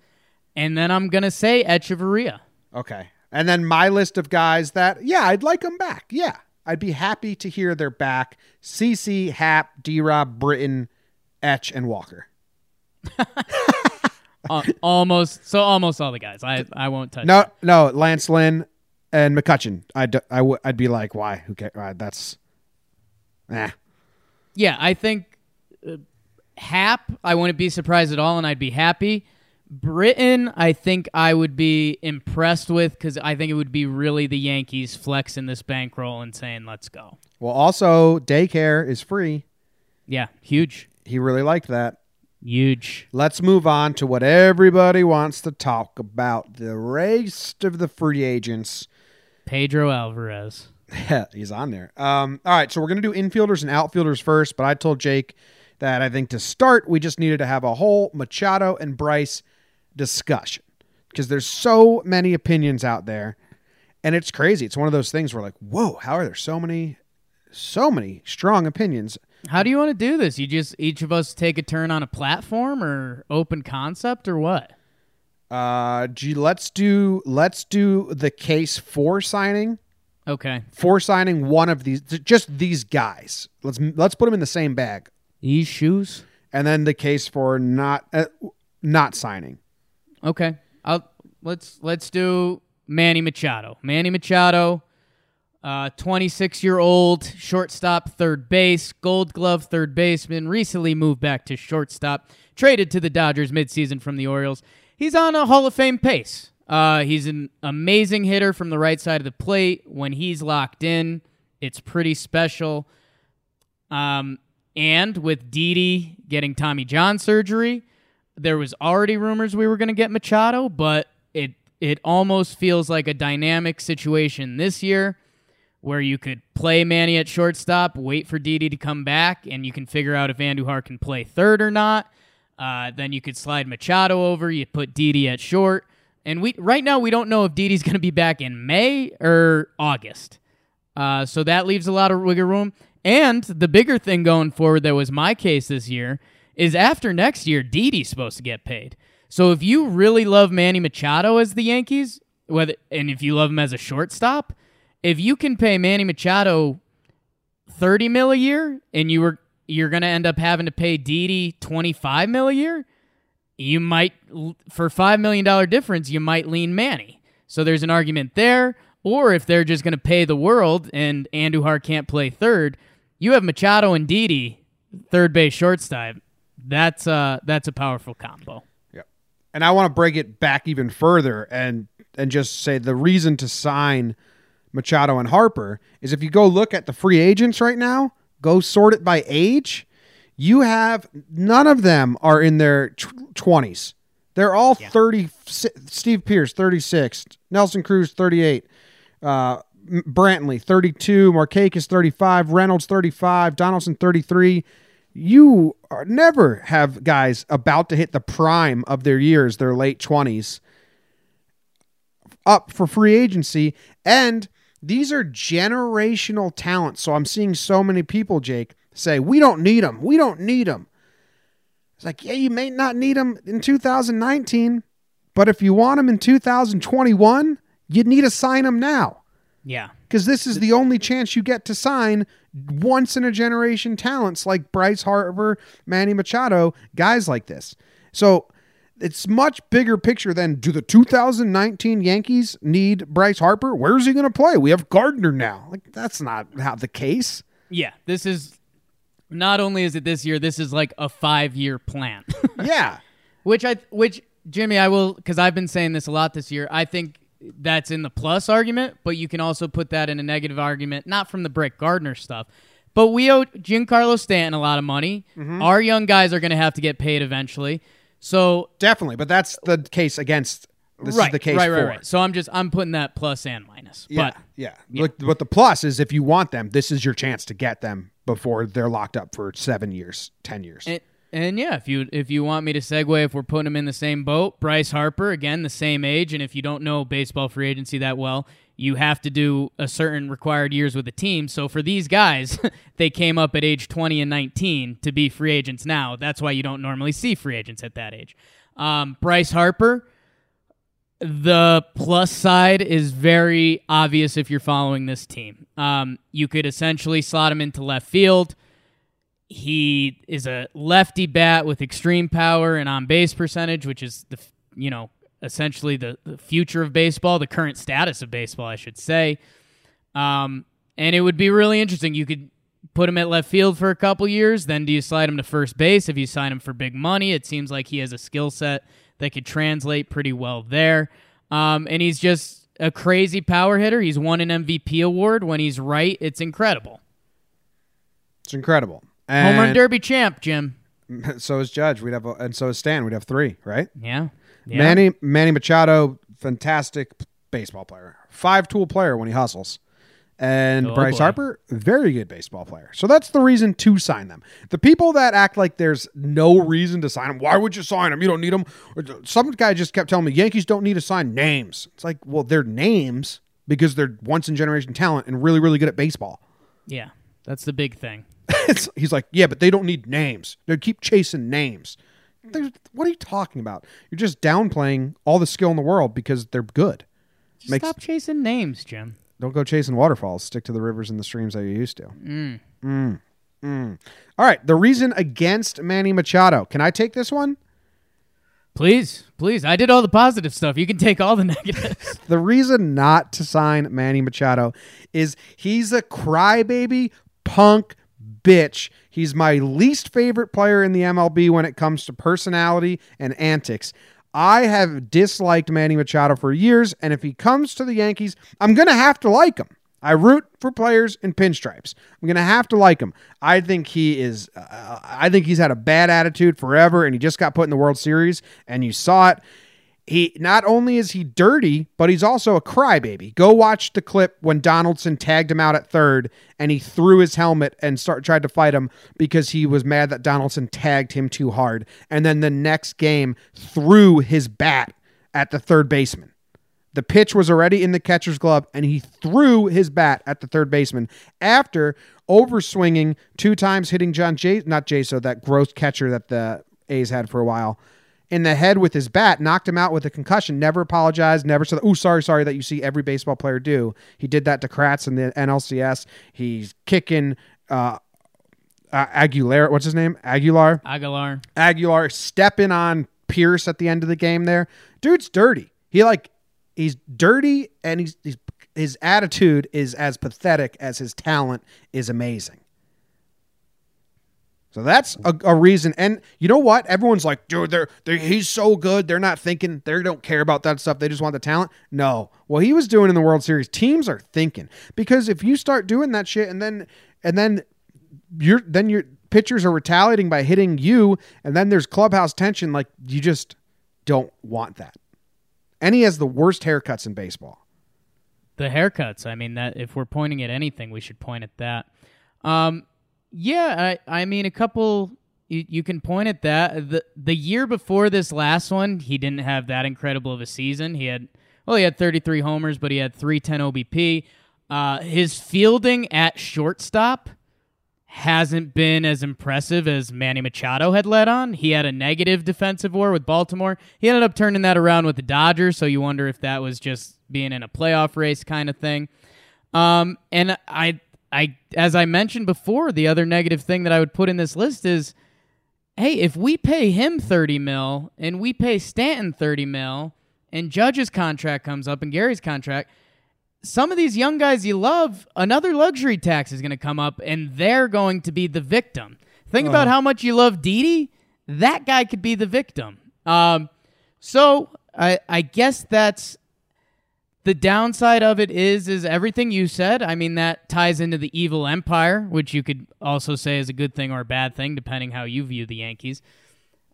and then I'm gonna say Hechavarría. Okay, and then my list of guys that yeah, I'd like them back. Yeah, I'd be happy to hear they're back. CeCe, Happ, D-Rob, Britton, Etch, and Walker. uh, almost so, almost all the guys. I I won't touch. No, that. no, Lance Lynn and McCutchen. I'd I w- I'd be like, why? Who cares? Uh, that's, nah. Yeah, I think. Uh, Happ, I wouldn't be surprised at all, and I'd be happy. Britton, I think I would be impressed with because I think it would be really the Yankees flexing this bankroll and saying, let's go. Well, also, daycare is free. Yeah, huge. He really liked that. Huge. Let's move on to what everybody wants to talk about, the rest of the free agents. Pedro Alvarez. Yeah, he's on there. Um, all right, so we're going to do infielders and outfielders first, but I told Jake that I think to start, we just needed to have a whole Machado and Bryce discussion because there's so many opinions out there, and it's crazy. It's one of those things where like, whoa, how are there so many, so many strong opinions How do you want to do this? You just each of us take a turn on a platform or open concept or what? Uh, gee, let's do let's do the case for signing. Okay, for signing one of these, just these guys. Let's let's put them in the same bag. These shoes, and then the case for not uh, not signing. Okay, I'll, let's let's do Manny Machado. Manny Machado. Uh, twenty-six-year-old shortstop, third base, Gold Glove third baseman, recently moved back to shortstop, traded to the Dodgers midseason from the Orioles. He's on a Hall of Fame pace. Uh, he's an amazing hitter from the right side of the plate. When he's locked in, it's pretty special. Um, and with Didi getting Tommy John surgery, there was already rumors we were going to get Machado, but it it almost feels like a dynamic situation this year, where you could play Manny at shortstop, wait for Didi to come back, and you can figure out if Andujar can play third or not. Uh, then you could slide Machado over, you put Didi at short. And we right now we don't know if Didi's going to be back in May or August. Uh, so that leaves a lot of wiggle room. And the bigger thing going forward that was my case this year is after next year, Didi's supposed to get paid. So if you really love Manny Machado as the Yankees, whether and if you love him as a shortstop, if you can pay Manny Machado thirty mil a year and you were you're going to end up having to pay Didi twenty-five mil a year, you might for five million dollars difference, you might lean Manny. So there's an argument there, or if they're just going to pay the world and Andujar can't play third, you have Machado and Didi third base shortstop. That's uh that's a powerful combo. Yeah. And I want to break it back even further and and just say the reason to sign Machado and Harper is if you go look at the free agents right now, go sort it by age. You have none of them are in their twenties. They're all yeah. thirty. Steve Pierce, thirty-six. Nelson Cruz, thirty-eight. Uh, Brantley, thirty-two. Markakis, thirty-five. Reynolds, thirty-five. Donaldson, thirty-three. You are, never have guys about to hit the prime of their years, their late twenties, up for free agency. And these are generational talents. So I'm seeing so many people, Jake, say, we don't need them. We don't need them. It's like, yeah, you may not need them in two thousand nineteen, but if you want them in two thousand twenty-one, you need to sign them now. Yeah. Because this is the only chance you get to sign once-in-a-generation talents like Bryce Harper, Manny Machado, guys like this. So it's much bigger picture than, do the two thousand nineteen Yankees need Bryce Harper? Where is he going to play? We have Gardner now. Like, that's not how the case. Yeah, this is, not only is it this year, this is like a five-year plan. Yeah. Which, I, which Jimmy, I will, because I've been saying this a lot this year, I think that's in the plus argument, but you can also put that in a negative argument, not from the Brett Gardner stuff. But we owe Giancarlo Stanton a lot of money. Mm-hmm. Our young guys are going to have to get paid eventually. So definitely, but that's the case against. This right, is the case right, right, for. Right. So I'm just I'm putting that plus and minus. Yeah, but, yeah. yeah. Look, but the plus is if you want them, this is your chance to get them before they're locked up for seven years, ten years. And, and yeah, if you if you want me to segue, if we're putting them in the same boat, Bryce Harper again, the same age, and if you don't know baseball free agency that well, you have to do a certain required years with the team. So for these guys, they came up at age twenty and nineteen to be free agents now. That's why you don't normally see free agents at that age. Um, Bryce Harper, the plus side is very obvious if you're following this team. Um, you could essentially slot him into left field. He is a lefty bat with extreme power and on-base percentage, which is the you know essentially the, the future of baseball, the current status of baseball, I should say. Um, and it would be really interesting. You could put him at left field for a couple years. Then do you slide him to first base if you sign him for big money? It seems like he has a skill set that could translate pretty well there. Um, and he's just a crazy power hitter. He's won an M V P award. When he's right, it's incredible. It's incredible. And home run derby champ, Jim. So is Judge. We'd have, a, and so is Stan. We'd have three, right? Yeah. yeah. Manny Manny Machado, fantastic baseball player. Five-tool player when he hustles. And oh, Bryce boy. Harper, very good baseball player. So that's the reason to sign them. The people that act like there's no reason to sign them, why would you sign them? You don't need them. Some guy just kept telling me, Yankees don't need to sign names. It's like, well, they're names because they're once-in-generation talent and really, really good at baseball. Yeah, that's the big thing. It's, he's like, yeah, but they don't need names. They keep chasing names. They're, what are you talking about? You're just downplaying all the skill in the world because they're good. Just Makes, stop chasing names, Jim. Don't go chasing waterfalls. Stick to the rivers and the streams that you used to. Mm. Mm. Mm. All right. The reason against Manny Machado. Can I take this one? Please. Please. I did all the positive stuff. You can take all the negatives. The reason not to sign Manny Machado is he's a crybaby punk bitch. He's my least favorite player in the M L B when it comes to personality and antics. I have disliked Manny Machado for years, and if he comes to the Yankees, I'm going to have to like him. I root for players in pinstripes. I'm going to have to like him. I think he is, uh, I think he's had a bad attitude forever, and he just got put in the World Series, and you saw it. He not only is he dirty, but he's also a crybaby. Go watch the clip when Donaldson tagged him out at third, and he threw his helmet and start, tried to fight him because he was mad that Donaldson tagged him too hard. And then the next game, threw his bat at the third baseman. The pitch was already in the catcher's glove, and he threw his bat at the third baseman after overswinging two times, hitting John Jay, not Jay, so that gross catcher that the A's had for a while, in the head with his bat, knocked him out with a concussion, never apologized, never said, oh, sorry, sorry, that you see every baseball player do. He did that to Kratz in the N L C S. He's kicking uh, uh, Aguilar, what's his name? Aguilar? Aguilar. Aguilar, stepping on Pierce at the end of the game there. Dude's dirty. He like, he's dirty, and he's, he's his attitude is as pathetic as his talent is amazing. So that's a, a reason. And you know what? Everyone's like, dude, they're, they're, he's so good. They're not thinking. They don't care about that stuff. They just want the talent. No. What he was doing in the World Series, teams are thinking. Because if you start doing that shit and then and then you're, then your pitchers are retaliating by hitting you, and then there's clubhouse tension, like you just don't want that. And he has the worst haircuts in baseball. The haircuts. I mean, that if we're pointing at anything, we should point at that. Um Yeah, I, I mean, a couple, you, you can point at that. The the year before this last one, he didn't have that incredible of a season. He had, well, he had thirty-three homers, but he had three ten O B P. Uh, his fielding at shortstop hasn't been as impressive as Manny Machado had led on. He had a negative defensive war with Baltimore. He ended up turning that around with the Dodgers, so you wonder if that was just being in a playoff race kind of thing. Um, and I... I, as I mentioned before, the other negative thing that I would put in this list is, hey, if we pay him thirty mil and we pay Stanton thirty mil and Judge's contract comes up and Gary's contract, some of these young guys you love, another luxury tax is going to come up and they're going to be the victim. Think uh. about how much you love Didi. That guy could be the victim. Um, so I, I guess that's, the downside of it is is everything you said. I mean, that ties into the evil empire, which you could also say is a good thing or a bad thing, depending how you view the Yankees.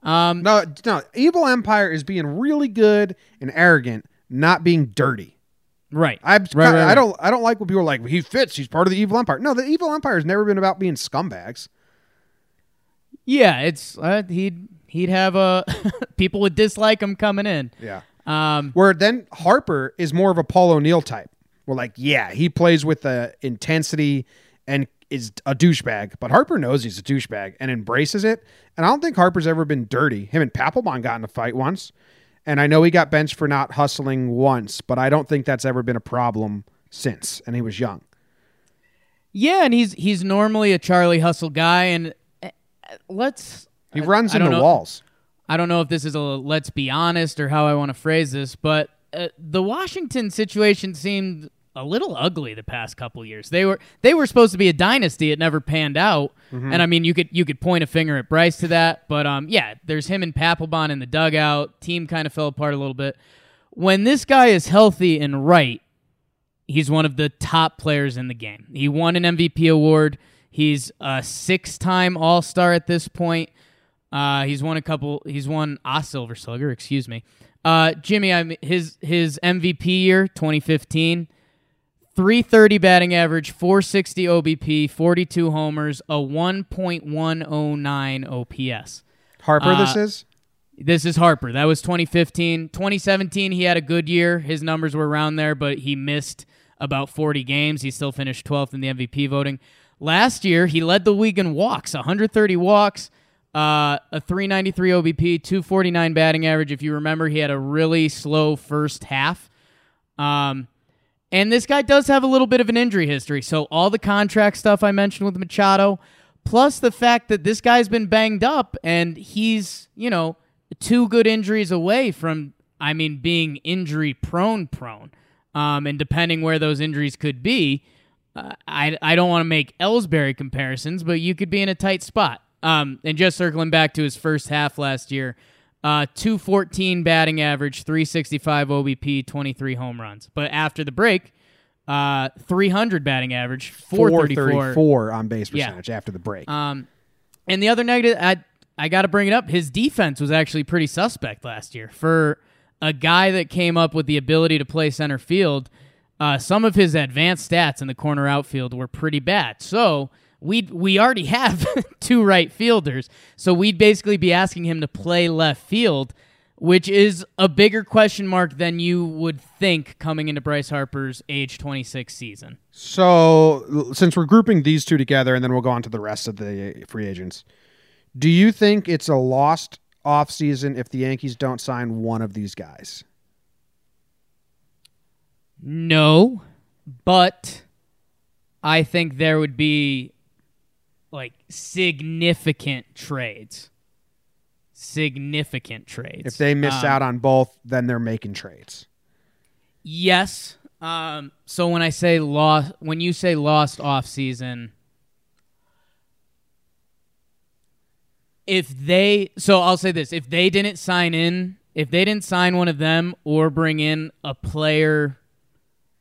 Um, no, no, evil empire is being really good and arrogant, not being dirty. Right. I right, right, right. I don't I don't like when people are like, he fits, he's part of the evil empire. No, the evil empire has never been about being scumbags. Yeah, it's uh, he'd he'd have a people would dislike him coming in. Yeah. Um, Where then Harper is more of a Paul O'Neill type. We're like, yeah, he plays with the intensity and is a douchebag, but Harper knows he's a douchebag and embraces it. And I don't think Harper's ever been dirty. Him and Papelbon got in a fight once, and I know he got benched for not hustling once, but I don't think that's ever been a problem since. And he was young. Yeah, and he's he's normally a Charlie Hustle guy, and let's he runs I, I into walls. I don't know if this is a let's be honest or how I want to phrase this, but uh, the Washington situation seemed a little ugly the past couple years. They were they were supposed to be a dynasty. It never panned out. Mm-hmm. And, I mean, you could you could point a finger at Bryce to that. But, um, yeah, there's him and Papelbon in the dugout. Team kind of fell apart a little bit. When this guy is healthy and right, he's one of the top players in the game. He won an M V P award. He's a six-time All-Star at this point. Uh, he's won a couple. He's won a Silver Slugger. Excuse me, uh, Jimmy. I his his M V P year, twenty fifteen, three thirty batting average, four sixty O B P, forty-two homers, a one point one oh nine O P S. Harper, uh, this is this is Harper. That was twenty fifteen. twenty seventeen, he had a good year. His numbers were around there, but he missed about forty games. He still finished twelfth in the M V P voting. Last year, he led the league in walks, one hundred thirty walks, uh, a three ninety-three O B P, two forty-nine batting average. If you remember, he had a really slow first half. Um, and this guy does have a little bit of an injury history. So all the contract stuff I mentioned with Machado, plus the fact that this guy's been banged up and he's, you know, two good injuries away from, I mean, being injury prone prone. Um, and depending where those injuries could be, uh, I, I don't want to make Ellsbury comparisons, but you could be in a tight spot. Um, and just circling back to his first half last year, uh, two fourteen batting average, three sixty-five O B P, twenty-three home runs. But after the break, uh, three hundred batting average, four thirty-four, four thirty-four on base percentage yeah. after the break. Um, and the other negative, I I got to bring it up. His defense was actually pretty suspect last year for a guy that came up with the ability to play center field. Uh, some of his advanced stats in the corner outfield were pretty bad. So we we already have two right fielders. So we'd basically be asking him to play left field, which is a bigger question mark than you would think coming into Bryce Harper's age twenty-six season. So since we're grouping these two together, and then we'll go on to the rest of the free agents, do you think it's a lost offseason if the Yankees don't sign one of these guys? No, but I think there would be like significant trades. Significant trades. If they miss um, out on both, then they're making trades. Yes. Um, so when I say lost, when you say lost offseason, if they, so I'll say this, if they didn't sign in, if they didn't sign one of them or bring in a player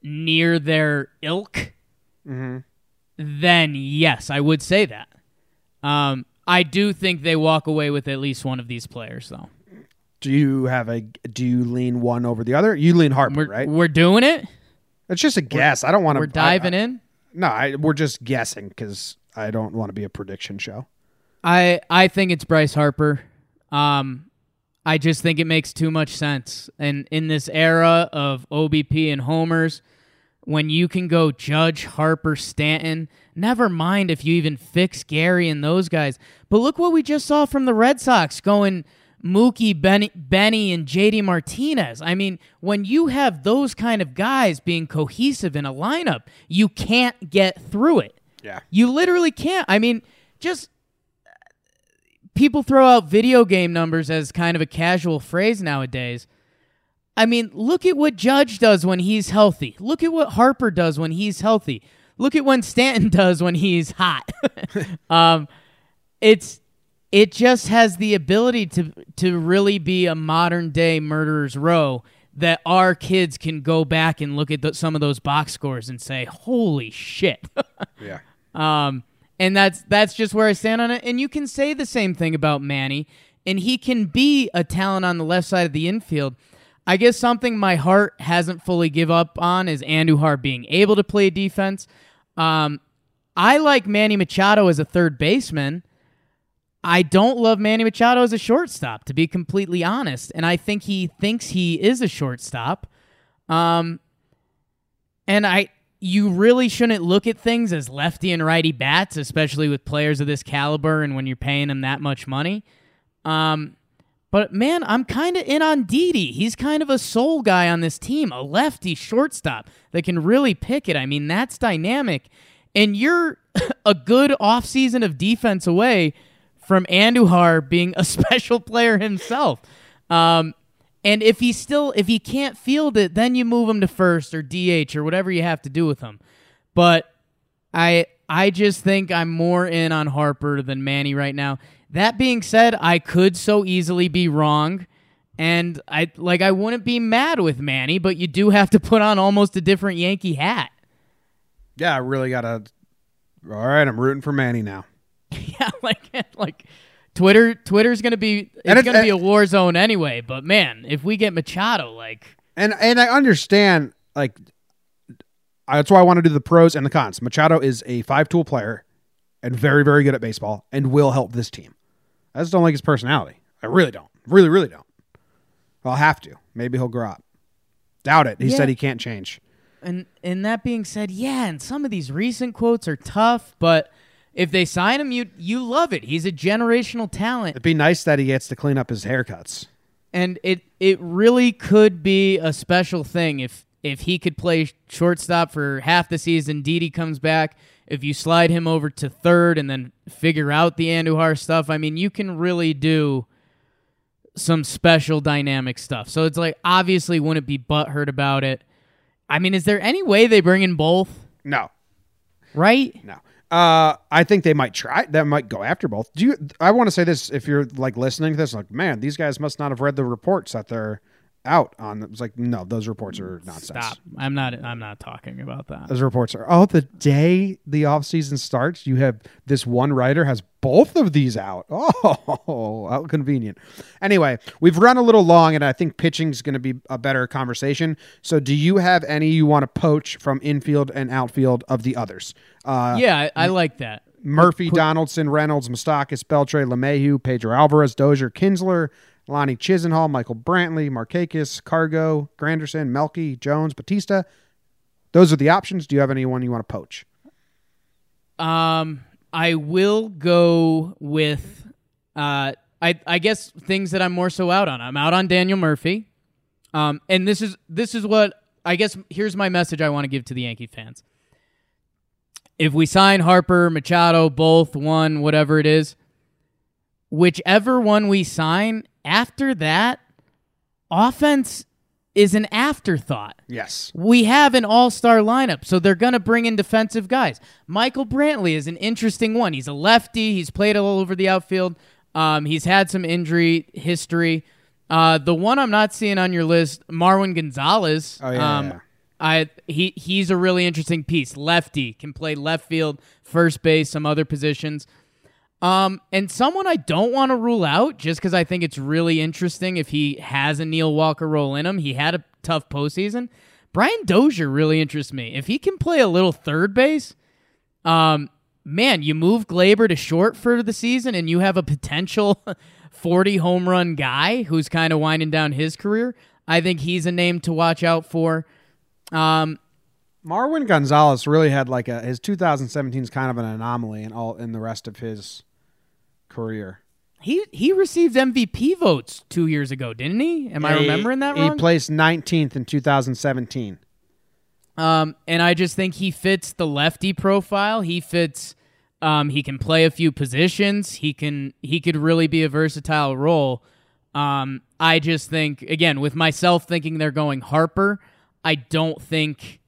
near their ilk, mm-hmm. then yes, I would say that. Um, I do think they walk away with at least one of these players, though. Do you have a, do you lean one over the other? You lean Harper, we're, right? We're doing it. It's just a guess. We're, I don't want to. We're diving I, I, in? No, I, we're just guessing because I don't want to be a prediction show. I, I think it's Bryce Harper. Um, I just think it makes too much sense. And in this era of O B P and homers, when you can go Judge, Harper, Stanton, never mind if you even fix Gary and those guys. But look what we just saw from the Red Sox going Mookie, Benny, Benny and J D Martinez. I mean, when you have those kind of guys being cohesive in a lineup, you can't get through it. Yeah. You literally can't. I mean, just... People throw out video game numbers as kind of a casual phrase nowadays. I mean, look at what Judge does when he's healthy. Look at what Harper does when he's healthy. Look at what Stanton does when he's hot. um, it's it just has the ability to to really be a modern day murderer's row that our kids can go back and look at the, some of those box scores and say, "Holy shit!" yeah. Um. And that's that's just where I stand on it. And you can say the same thing about Manny, and he can be a talent on the left side of the infield. I guess something my heart hasn't fully give up on is Andujar being able to play defense. Um, I like Manny Machado as a third baseman. I don't love Manny Machado as a shortstop, to be completely honest. And I think he thinks he is a shortstop. Um, and I... You really shouldn't look at things as lefty and righty bats, especially with players of this caliber and when you're paying them that much money. Um, but, man, I'm kind of in on Didi. He's kind of a soul guy on this team, a lefty shortstop that can really pick it. I mean, that's dynamic. And you're a good offseason of defense away from Andujar being a special player himself. Um And if he still, if he can't field it, then you move him to first or D H or whatever you have to do with him. But I, I just think I'm more in on Harper than Manny right now. That being said, I could so easily be wrong, and I like I wouldn't be mad with Manny, but you do have to put on almost a different Yankee hat. Yeah, I really gotta. All right, I'm rooting for Manny now. yeah, like like. Twitter, Twitter's gonna be it's it, gonna be a war zone anyway. But man, if we get Machado, like, and and I understand, like, that's why I want to do the pros and the cons. Machado is a five-tool player and very, very good at baseball and will help this team. I just don't like his personality. I really don't, really, really don't. I'll have to. Maybe he'll grow up. Doubt it. He yeah. said he can't change. And and that being said, yeah, and some of these recent quotes are tough, but if they sign him, you you love it. He's a generational talent. It'd be nice that he gets to clean up his haircuts. And it it really could be a special thing if if he could play shortstop for half the season, Didi comes back, if you slide him over to third and then figure out the Andujar stuff, I mean, you can really do some special dynamic stuff. So it's like, obviously, wouldn't be butthurt about it. I mean, is there any way they bring in both? No. Right? No. Uh, I think they might try. That might go after both. Do you? I want to say this. If you're like listening to this, like, man, these guys must not have read the reports that they're out on. It's like, no, those reports are nonsense. Stop. I'm not. I'm not talking about that. Those reports are. Oh, the day the off season starts, you have this one writer has both of these out. Oh, how convenient. Anyway, we've run a little long, and I think pitching is going to be a better conversation. So, do you have any you want to poach from infield and outfield of the others? Uh, yeah, I, I like that. Murphy, Qu- Donaldson, Reynolds, Moustakas, Beltre, LeMahieu, Pedro Alvarez, Dozier, Kinsler, Lonnie Chisenhall, Michael Brantley, Markakis, Cargo, Granderson, Melky, Jones, Batista. Those are the options. Do you have anyone you want to poach? Um, I will go with, uh, I I guess things that I'm more so out on. I'm out on Daniel Murphy, um, and this is this is what I guess. Here's my message I want to give to the Yankee fans. If we sign Harper, Machado, both one, whatever it is, whichever one we sign. After that, offense is an afterthought. Yes. We have an all-star lineup, so they're going to bring in defensive guys. Michael Brantley is an interesting one. He's a lefty. He's played all over the outfield. Um, he's had some injury history. Uh, the one I'm not seeing on your list, Marwin Gonzalez. Oh, yeah, um, yeah. I he He's a really interesting piece. Lefty. Can play left field, first base, some other positions. Um, and someone I don't want to rule out just because I think it's really interesting if he has a Neil Walker role in him. He had a tough postseason. Brian Dozier really interests me. If he can play a little third base, um, man, you move Gleyber to short for the season and you have a potential forty home run guy who's kind of winding down his career. I think he's a name to watch out for. Um, Marwin Gonzalez really had like a, his two thousand seventeen is kind of an anomaly in all in the rest of his career. He he received M V P votes two years ago, didn't he? Am he, I remembering that wrong? He placed nineteenth in two thousand seventeen. Um, and I just think he fits the lefty profile. He fits. Um, he can play a few positions. He can he could really be a versatile role. Um, I just think again with myself thinking they're going Harper. I don't think.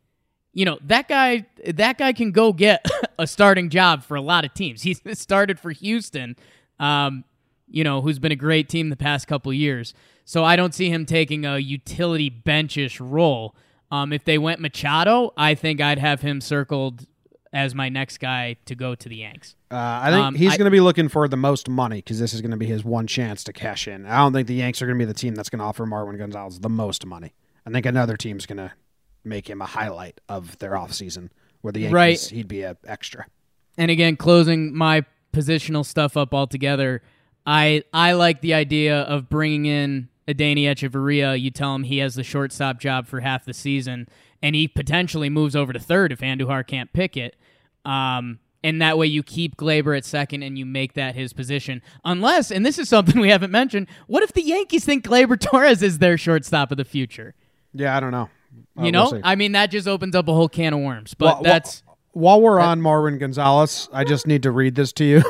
You know, that guy that guy can go get a starting job for a lot of teams. He started for Houston, um, you know, who's been a great team the past couple years. So I don't see him taking a utility bench-ish role. Um, if they went Machado, I think I'd have him circled as my next guy to go to the Yanks. Uh, I think um, he's going to be looking for the most money because this is going to be his one chance to cash in. I don't think the Yanks are going to be the team that's going to offer Marwin Gonzalez the most money. I think another team's going to make him a highlight of their offseason, where the Yankees, right. He'd be an extra. And again, closing my positional stuff up altogether, I I like the idea of bringing in Adeiny Hechavarría. You tell him he has the shortstop job for half the season, and he potentially moves over to third if Andujar can't pick it. Um, and that way you keep Gleyber at second and you make that his position. Unless, and this is something we haven't mentioned, what if the Yankees think Gleyber Torres is their shortstop of the future? Yeah, I don't know. You uh, know, we'll I mean, that just opens up a whole can of worms. But well, that's while we're that, on Marwin Gonzalez, I just need to read this to you.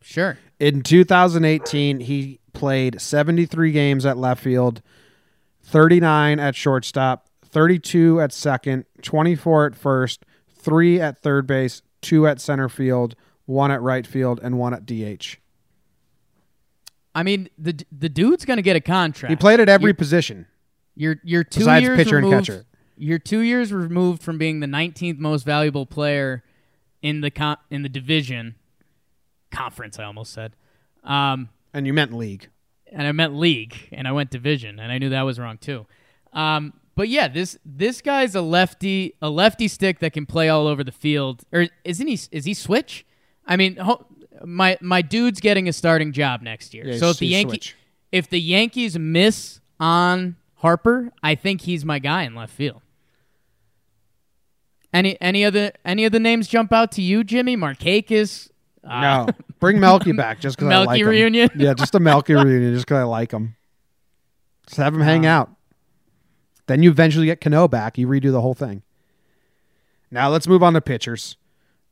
Sure. In two thousand eighteen, he played seventy-three games at left field, thirty-nine at shortstop, thirty-two at second, twenty-four at first, three at third base, two at center field, one at right field, and one at D H. I mean, the the dude's going to get a contract. He played at every you, position. You're you're two Besides years pitcher removed. And catcher. You're two years removed from being the nineteenth most valuable player in the com- in the division conference. I almost said, um, and you meant league, and I meant league, and I went division, and I knew that was wrong too. Um, but yeah, this this guy's a lefty, a lefty stick that can play all over the field. Or isn't he? Is he switch? I mean, ho- my my dude's getting a starting job next year. Yeah, so if the Yankees if the Yankees miss on Harper, I think he's my guy in left field. Any any of the any of the names jump out to you, Jimmy? Markakis? Uh, no, bring Melky back just because I like him. Melky reunion? Yeah, just a Melky reunion just because I like him. Just have him uh, hang out. Then you eventually get Cano back. You redo the whole thing. Now let's move on to pitchers.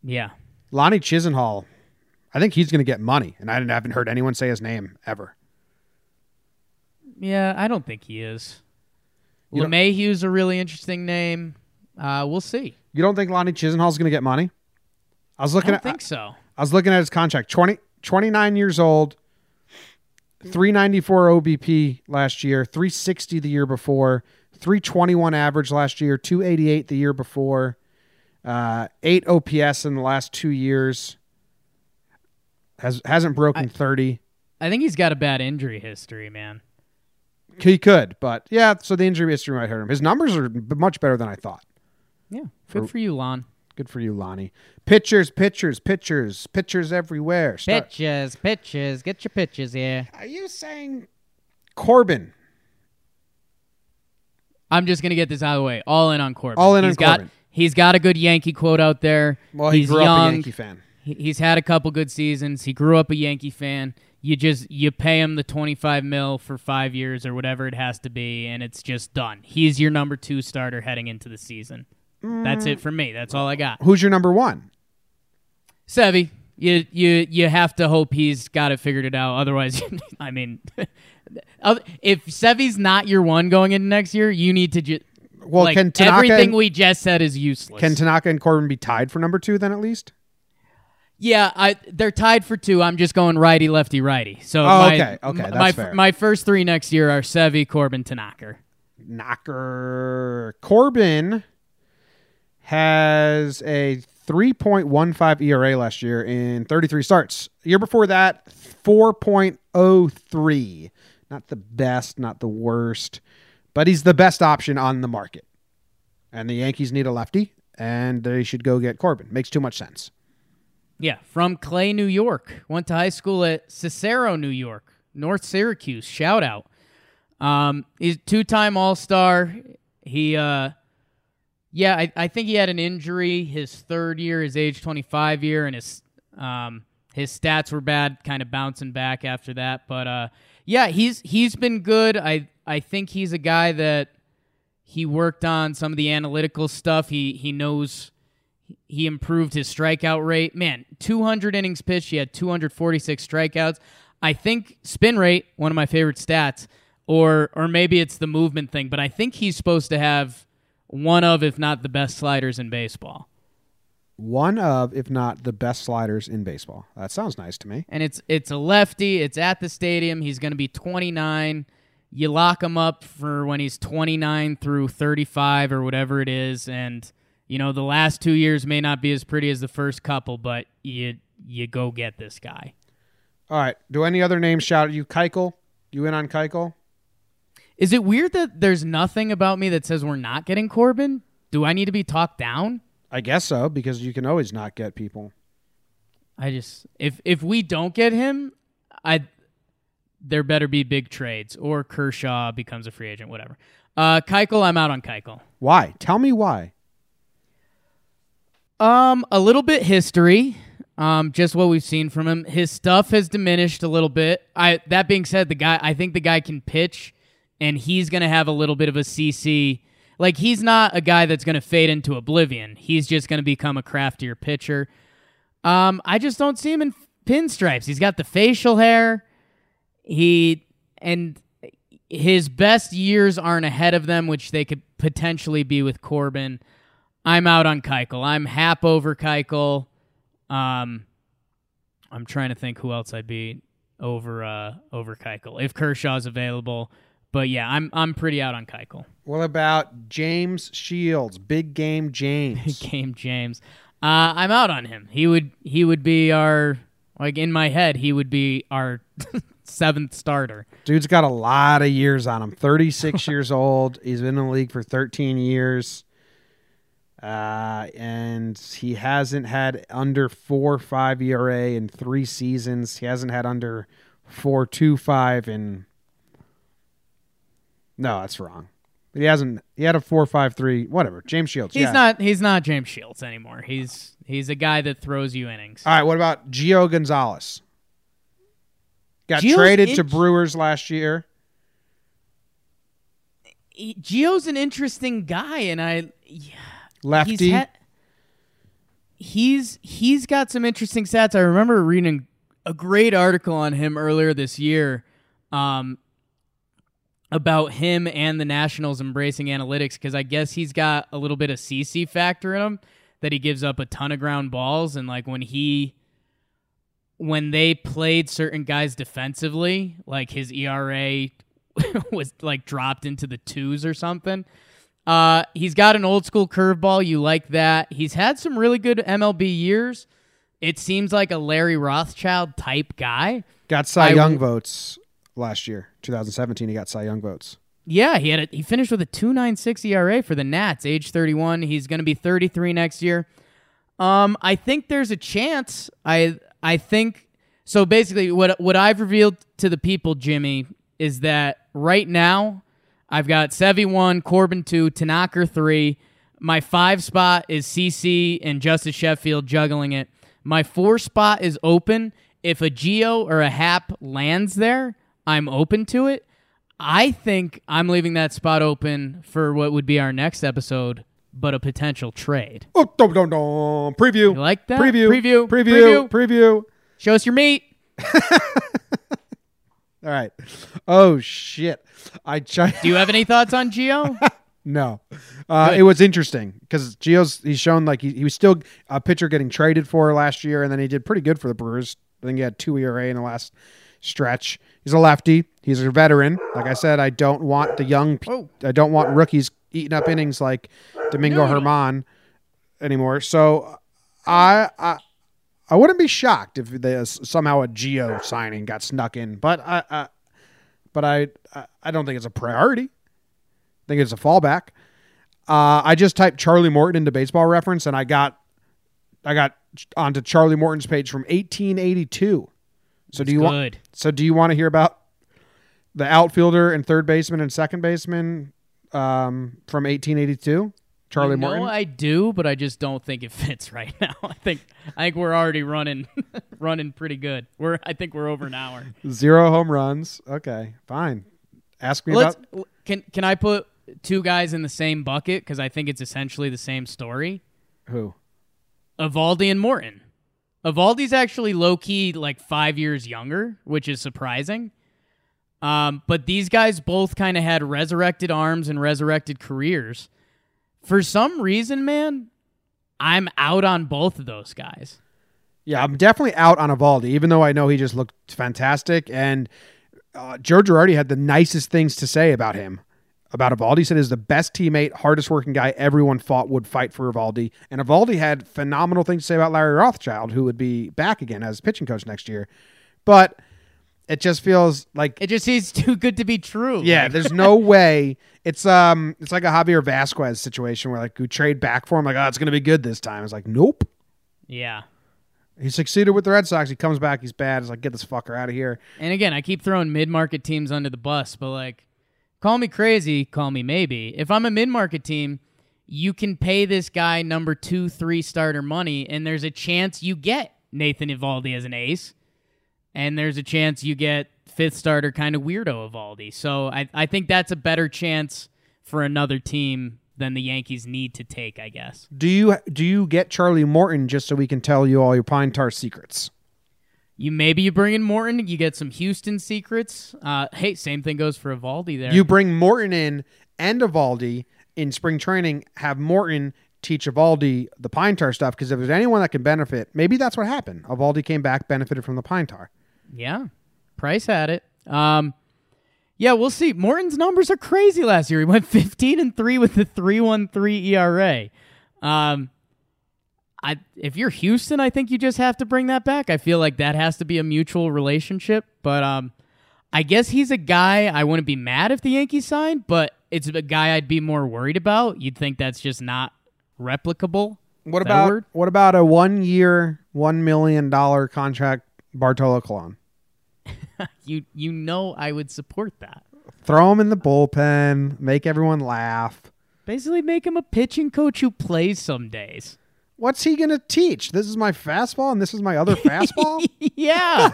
Yeah. Lonnie Chisenhall. I think he's going to get money, and I haven't heard anyone say his name ever. Yeah, I don't think he is. LeMahieu's a really interesting name. Uh, we'll see. You don't think Lonnie Chisenhall's going to get money? I was looking I don't at, think so. I was looking at his contract. twenty, twenty-nine years old, three ninety-four O B P last year, three sixty the year before, three twenty-one average last year, two eighty-eight the year before, uh, eight O P S in the last two years. Has, hasn't broken I, thirty. I think he's got a bad injury history, man. He could, but yeah, so the injury history might hurt him. His numbers are much better than I thought. Yeah, good for, for you, Lon. Good for you, Lonnie. Pitchers, pitchers, pitchers, pitchers everywhere. Start. Pitchers, pitchers, get your pitchers here. Are you saying Corbin? I'm just going to get this out of the way. All in on Corbin. All in he's on got, Corbin. He's got a good Yankee quote out there. Well, he he's grew young. up a Yankee fan. He's had a couple good seasons. He grew up a Yankee fan. You just you pay him the twenty-five mil for five years or whatever it has to be, and it's just done. He's your number two starter heading into the season. Mm. That's it for me. That's all I got. Who's your number one? Sevy. You you you have to hope he's got it figured it out. Otherwise, I mean, if Sevy's not your one going into next year, you need to just well, like, can Tanaka everything and, we just said is useless. Can Tanaka and Corbin be tied for number two then at least? Yeah, I they're tied for two. I'm just going righty, lefty, righty. So oh, my, okay, okay, that's my, fair. My first three next year are Sevy, Corbin, Tanaka. Knocker. Corbin has a three point one five E R A last year in thirty-three starts. Year before that, four point oh three. Not the best, not the worst, but he's the best option on the market. And the Yankees need a lefty, and they should go get Corbin. Makes too much sense. Yeah, from Clay, New York. Went to high school at Cicero, New York. North Syracuse. Shout out. Um, he's two-time All-Star. He, uh, yeah, I, I think he had an injury his third year, his age twenty-five year, and his um, his stats were bad, kind of bouncing back after that. But uh, yeah, he's he's been good. I I think he's a guy that he worked on some of the analytical stuff. He he knows. He improved his strikeout rate. Man, two hundred innings pitched. He had two hundred forty-six strikeouts. I think spin rate, one of my favorite stats, or or maybe it's the movement thing, but I think he's supposed to have one of, if not the best sliders in baseball. One of, if not the best sliders in baseball. That sounds nice to me. And it's it's a lefty. It's at the stadium. He's going to be twenty-nine. You lock him up for when he's twenty-nine through thirty-five or whatever it is, and... You know, the last two years may not be as pretty as the first couple, but you you go get this guy. All right. Do any other names shout at you? Keuchel? You in on Keuchel? Is it weird that there's nothing about me that says we're not getting Corbin? Do I need to be talked down? I guess so, because you can always not get people. I just if if we don't get him, I there better be big trades or Kershaw becomes a free agent, whatever. Uh, Keuchel, I'm out on Keuchel. Why? Tell me why. Um, a little bit history, um, just what we've seen from him. His stuff has diminished a little bit. I that being said, the guy, I think the guy can pitch, and he's gonna have a little bit of a C C. Like he's not a guy that's gonna fade into oblivion. He's just gonna become a craftier pitcher. Um, I just don't see him in pinstripes. He's got the facial hair. He and his best years aren't ahead of them, which they could potentially be with Corbin. I'm out on Keuchel. I'm Happ over Keuchel. Um, I'm trying to think who else I'd be over uh, over Keuchel if Kershaw's available. But yeah, I'm I'm pretty out on Keuchel. What about James Shields? Big game James. Big game James. Uh, I'm out on him. He would he would be our like in my head he would be our seventh starter. Dude's got a lot of years on him. thirty-six years old. He's been in the league for thirteen years. Uh, and he hasn't had under four five E R A in three seasons. He hasn't had under four two five in. No, that's wrong. But he hasn't. He had a four five three. Whatever. James Shields. He's yeah. not. He's not James Shields anymore. He's he's a guy that throws you innings. All right. What about Gio Gonzalez? Got Gio's traded in- to Brewers last year. Gio's an interesting guy, and I yeah, lefty. He's, ha- he's he's got some interesting stats. I remember reading a great article on him earlier this year. Um. About him and the Nationals embracing analytics, because I guess he's got a little bit of C C factor in him, that he gives up a ton of ground balls, and like when he when they played certain guys defensively, like his E R A was like dropped into the twos or something. Uh, he's got an old school curveball. You like that. He's had some really good M L B years. It seems like a Larry Rothschild type guy. Got Cy I, Young votes. Last year, twenty seventeen, he got Cy Young votes. Yeah, he had a, he finished with a two point nine six E R A for the Nats, age thirty-one. He's going to be thirty-three next year. Um, I think there's a chance. I I think so. Basically, what what I've revealed to the people, Jimmy, is that right now I've got Sevy one, Corbin two, Tanaka three. My five spot is C C and Justus Sheffield juggling it. My four spot is open. If a Gio or a Happ lands there, I'm open to it. I think I'm leaving that spot open for what would be our next episode, but a potential trade. Oh, dum, dum, dum. Preview. You like that? Preview. Preview. Preview. Preview. Preview. Show us your meat. All right. Oh, shit. I ch- Do you have any thoughts on Gio? No. Uh, it was interesting because Gio's, he's shown like he, he was still a pitcher getting traded for last year, and then he did pretty good for the Brewers. I think he had two E R A in the last stretch. He's a lefty. He's a veteran. Like I said, I don't want the young. Pe- I don't want rookies eating up innings like Domingo Germán anymore. So I, I I wouldn't be shocked if there's somehow a Gio signing got snuck in. But I, I but I, I don't think it's a priority. I think it's a fallback. Uh, I just typed Charlie Morton into Baseball Reference, and I got I got onto Charlie Morton's page from eighteen eighty-two. So do you want? So do you want to hear about the outfielder and third baseman and second baseman um, from eighteen eighty-two? Charlie I know Morton. I do, but I just don't think it fits right now. I think I think we're already running, running pretty good. We're I think we're over an hour. Zero home runs. Okay, fine. Ask me Let's, about. Can can I put two guys in the same bucket, because I think it's essentially the same story? Who? Eovaldi and Morton. Eovaldi's actually low-key like five years younger, which is surprising. Um, but these guys both kind of had resurrected arms and resurrected careers. For some reason, man, I'm out on both of those guys. Yeah, I'm definitely out on Eovaldi, even though I know he just looked fantastic. And uh, Joe Girardi had the nicest things to say about him. About Eovaldi, he said he's the best teammate, hardest working guy everyone thought would fight for Eovaldi. And Eovaldi had phenomenal things to say about Larry Rothschild, who would be back again as pitching coach next year. But it just feels like it just seems too good to be true. Yeah, like. There's no way. It's um, it's like a Javier Vasquez situation where like you trade back for him, like oh, it's gonna be good this time. It's like nope. Yeah. He succeeded with the Red Sox. He comes back, he's bad. It's like get this fucker out of here. And again, I keep throwing mid-market teams under the bus, but like. Call me crazy, call me maybe. If I'm a mid-market team, you can pay this guy number two, three starter money, and there's a chance you get Nathan Eovaldi as an ace, and there's a chance you get fifth starter kind of weirdo Eovaldi. So I, I think that's a better chance for another team than the Yankees need to take, I guess. Do you do you get Charlie Morton just so we can tell you all your pine tar secrets? You maybe you bring in Morton, you get some Houston secrets. Uh, hey, same thing goes for Eovaldi there. You bring Morton in and Eovaldi in spring training, have Morton teach Eovaldi the pine tar stuff, because if there's anyone that can benefit, maybe that's what happened. Eovaldi came back, benefited from the pine tar. Yeah, Price had it. Um, yeah, we'll see. Morton's numbers are crazy last year. He went fifteen and three with the three point one three E R A. Um I, if you're Houston, I think you just have to bring that back. I feel like that has to be a mutual relationship. But um, I guess he's a guy I wouldn't be mad if the Yankees signed, but it's a guy I'd be more worried about. You'd think that's just not replicable. What about what about a one-year, one million dollars contract Bartolo Colon? you you know I would support that. Throw him in the bullpen. Make everyone laugh. Basically make him a pitching coach who plays some days. What's he going to teach? This is my fastball and this is my other fastball? Yeah.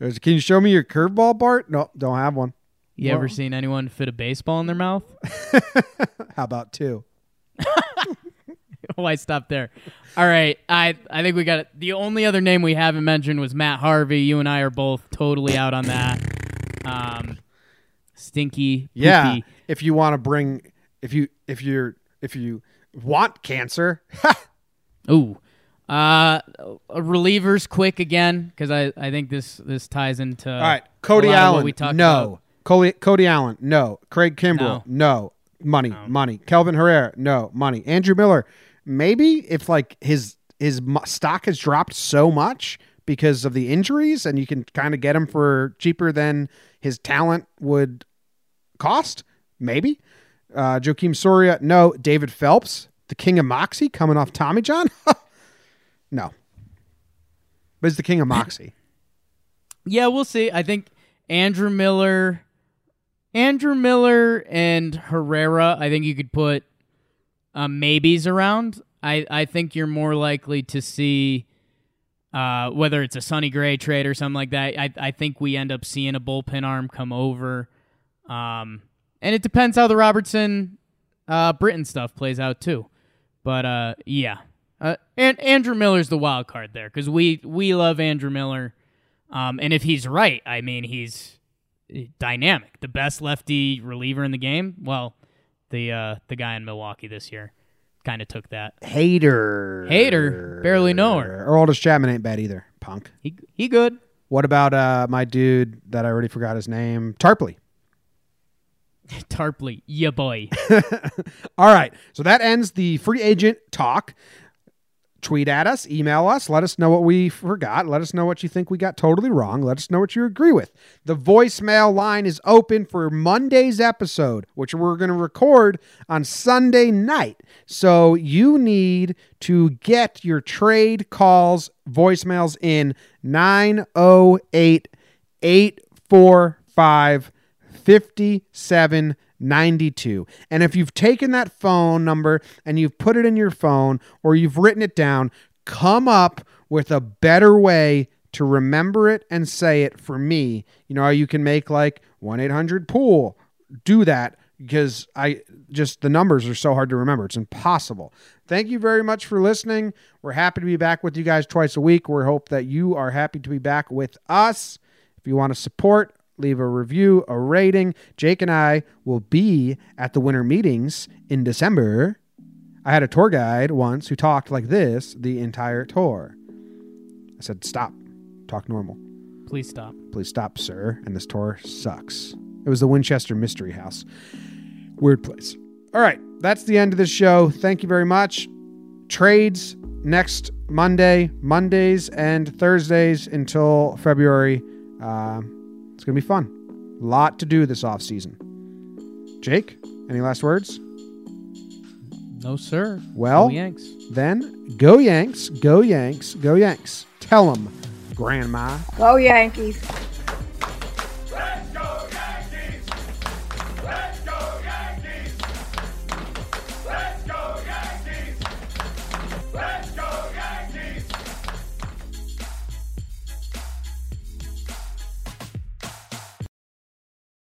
Can you show me your curveball, Bart? No, don't have one. You well, ever seen anyone fit a baseball in their mouth? How about two? Why stop there? All right. I, I think we got it. The only other name we haven't mentioned was Matt Harvey. You and I are both totally out on that. Um, stinky. Poopy. Yeah. If you want to bring, if you, if you're, if you want cancer. Ooh, uh, relievers quick again. Cause I, I think this, this ties into. All right. Cody Allen. We talked no. About. Cody, Cody Allen. No. Craig Kimbrell. No. no. Money, no. money. Kelvin Herrera, no money. Andrew Miller, maybe if like his his stock has dropped so much because of the injuries, and you can kind of get him for cheaper than his talent would cost. Maybe uh, Joakim Soria, no. David Phelps, the king of Moxie, coming off Tommy John, no. But he's the king of Moxie. Yeah, we'll see. I think Andrew Miller. Andrew Miller and Herrera, I think you could put uh, maybes around. I, I think you're more likely to see, uh, whether it's a Sonny Gray trade or something like that, I, I think we end up seeing a bullpen arm come over. Um, and it depends how the Robertson uh, Britton stuff plays out too. But, uh, yeah. Uh, and Andrew Miller's the wild card there because we, we love Andrew Miller. Um, and if he's right, I mean, he's... dynamic, the best lefty reliever in the game. Well, the uh, the guy in Milwaukee this year kind of took that. Hater, hater, barely know her. Or Aroldis Chapman ain't bad either. Punk, he he good. What about uh, my dude that I already forgot his name? Tarpley. Tarpley, yeah boy. All right, so that ends the free agent talk. Tweet at us, email us, let us know what we forgot. Let us know what you think we got totally wrong. Let us know what you agree with. The voicemail line is open for Monday's episode, which we're going to record on Sunday night. So you need to get your trade calls, voicemails in nine oh eight, eight four five, five seven nine two. ninety-two. And if you've taken that phone number and you've put it in your phone or you've written it down, come up with a better way to remember it and say it for me. You know, you can make like one eight hundred pool. Do that because I just, the numbers are so hard to remember. It's impossible. Thank you very much for listening. We're happy to be back with you guys twice a week. We hope that you are happy to be back with us. If you want to support, leave a review, a rating. Jake and I will be at the winter meetings in December. I had a tour guide once who talked like this the entire tour. I said, stop. Talk normal. Please stop. Please stop, sir. And this tour sucks. It was the Winchester Mystery House. Weird place. All right. That's the end of this show. Thank you very much. Trades next Monday, Mondays and Thursdays until February. Um, It's going to be fun. A lot to do this offseason. Jake, any last words? No, sir. Well, go Yanks. Then go Yanks, go Yanks, go Yanks. Tell them, Grandma. Go Yankees.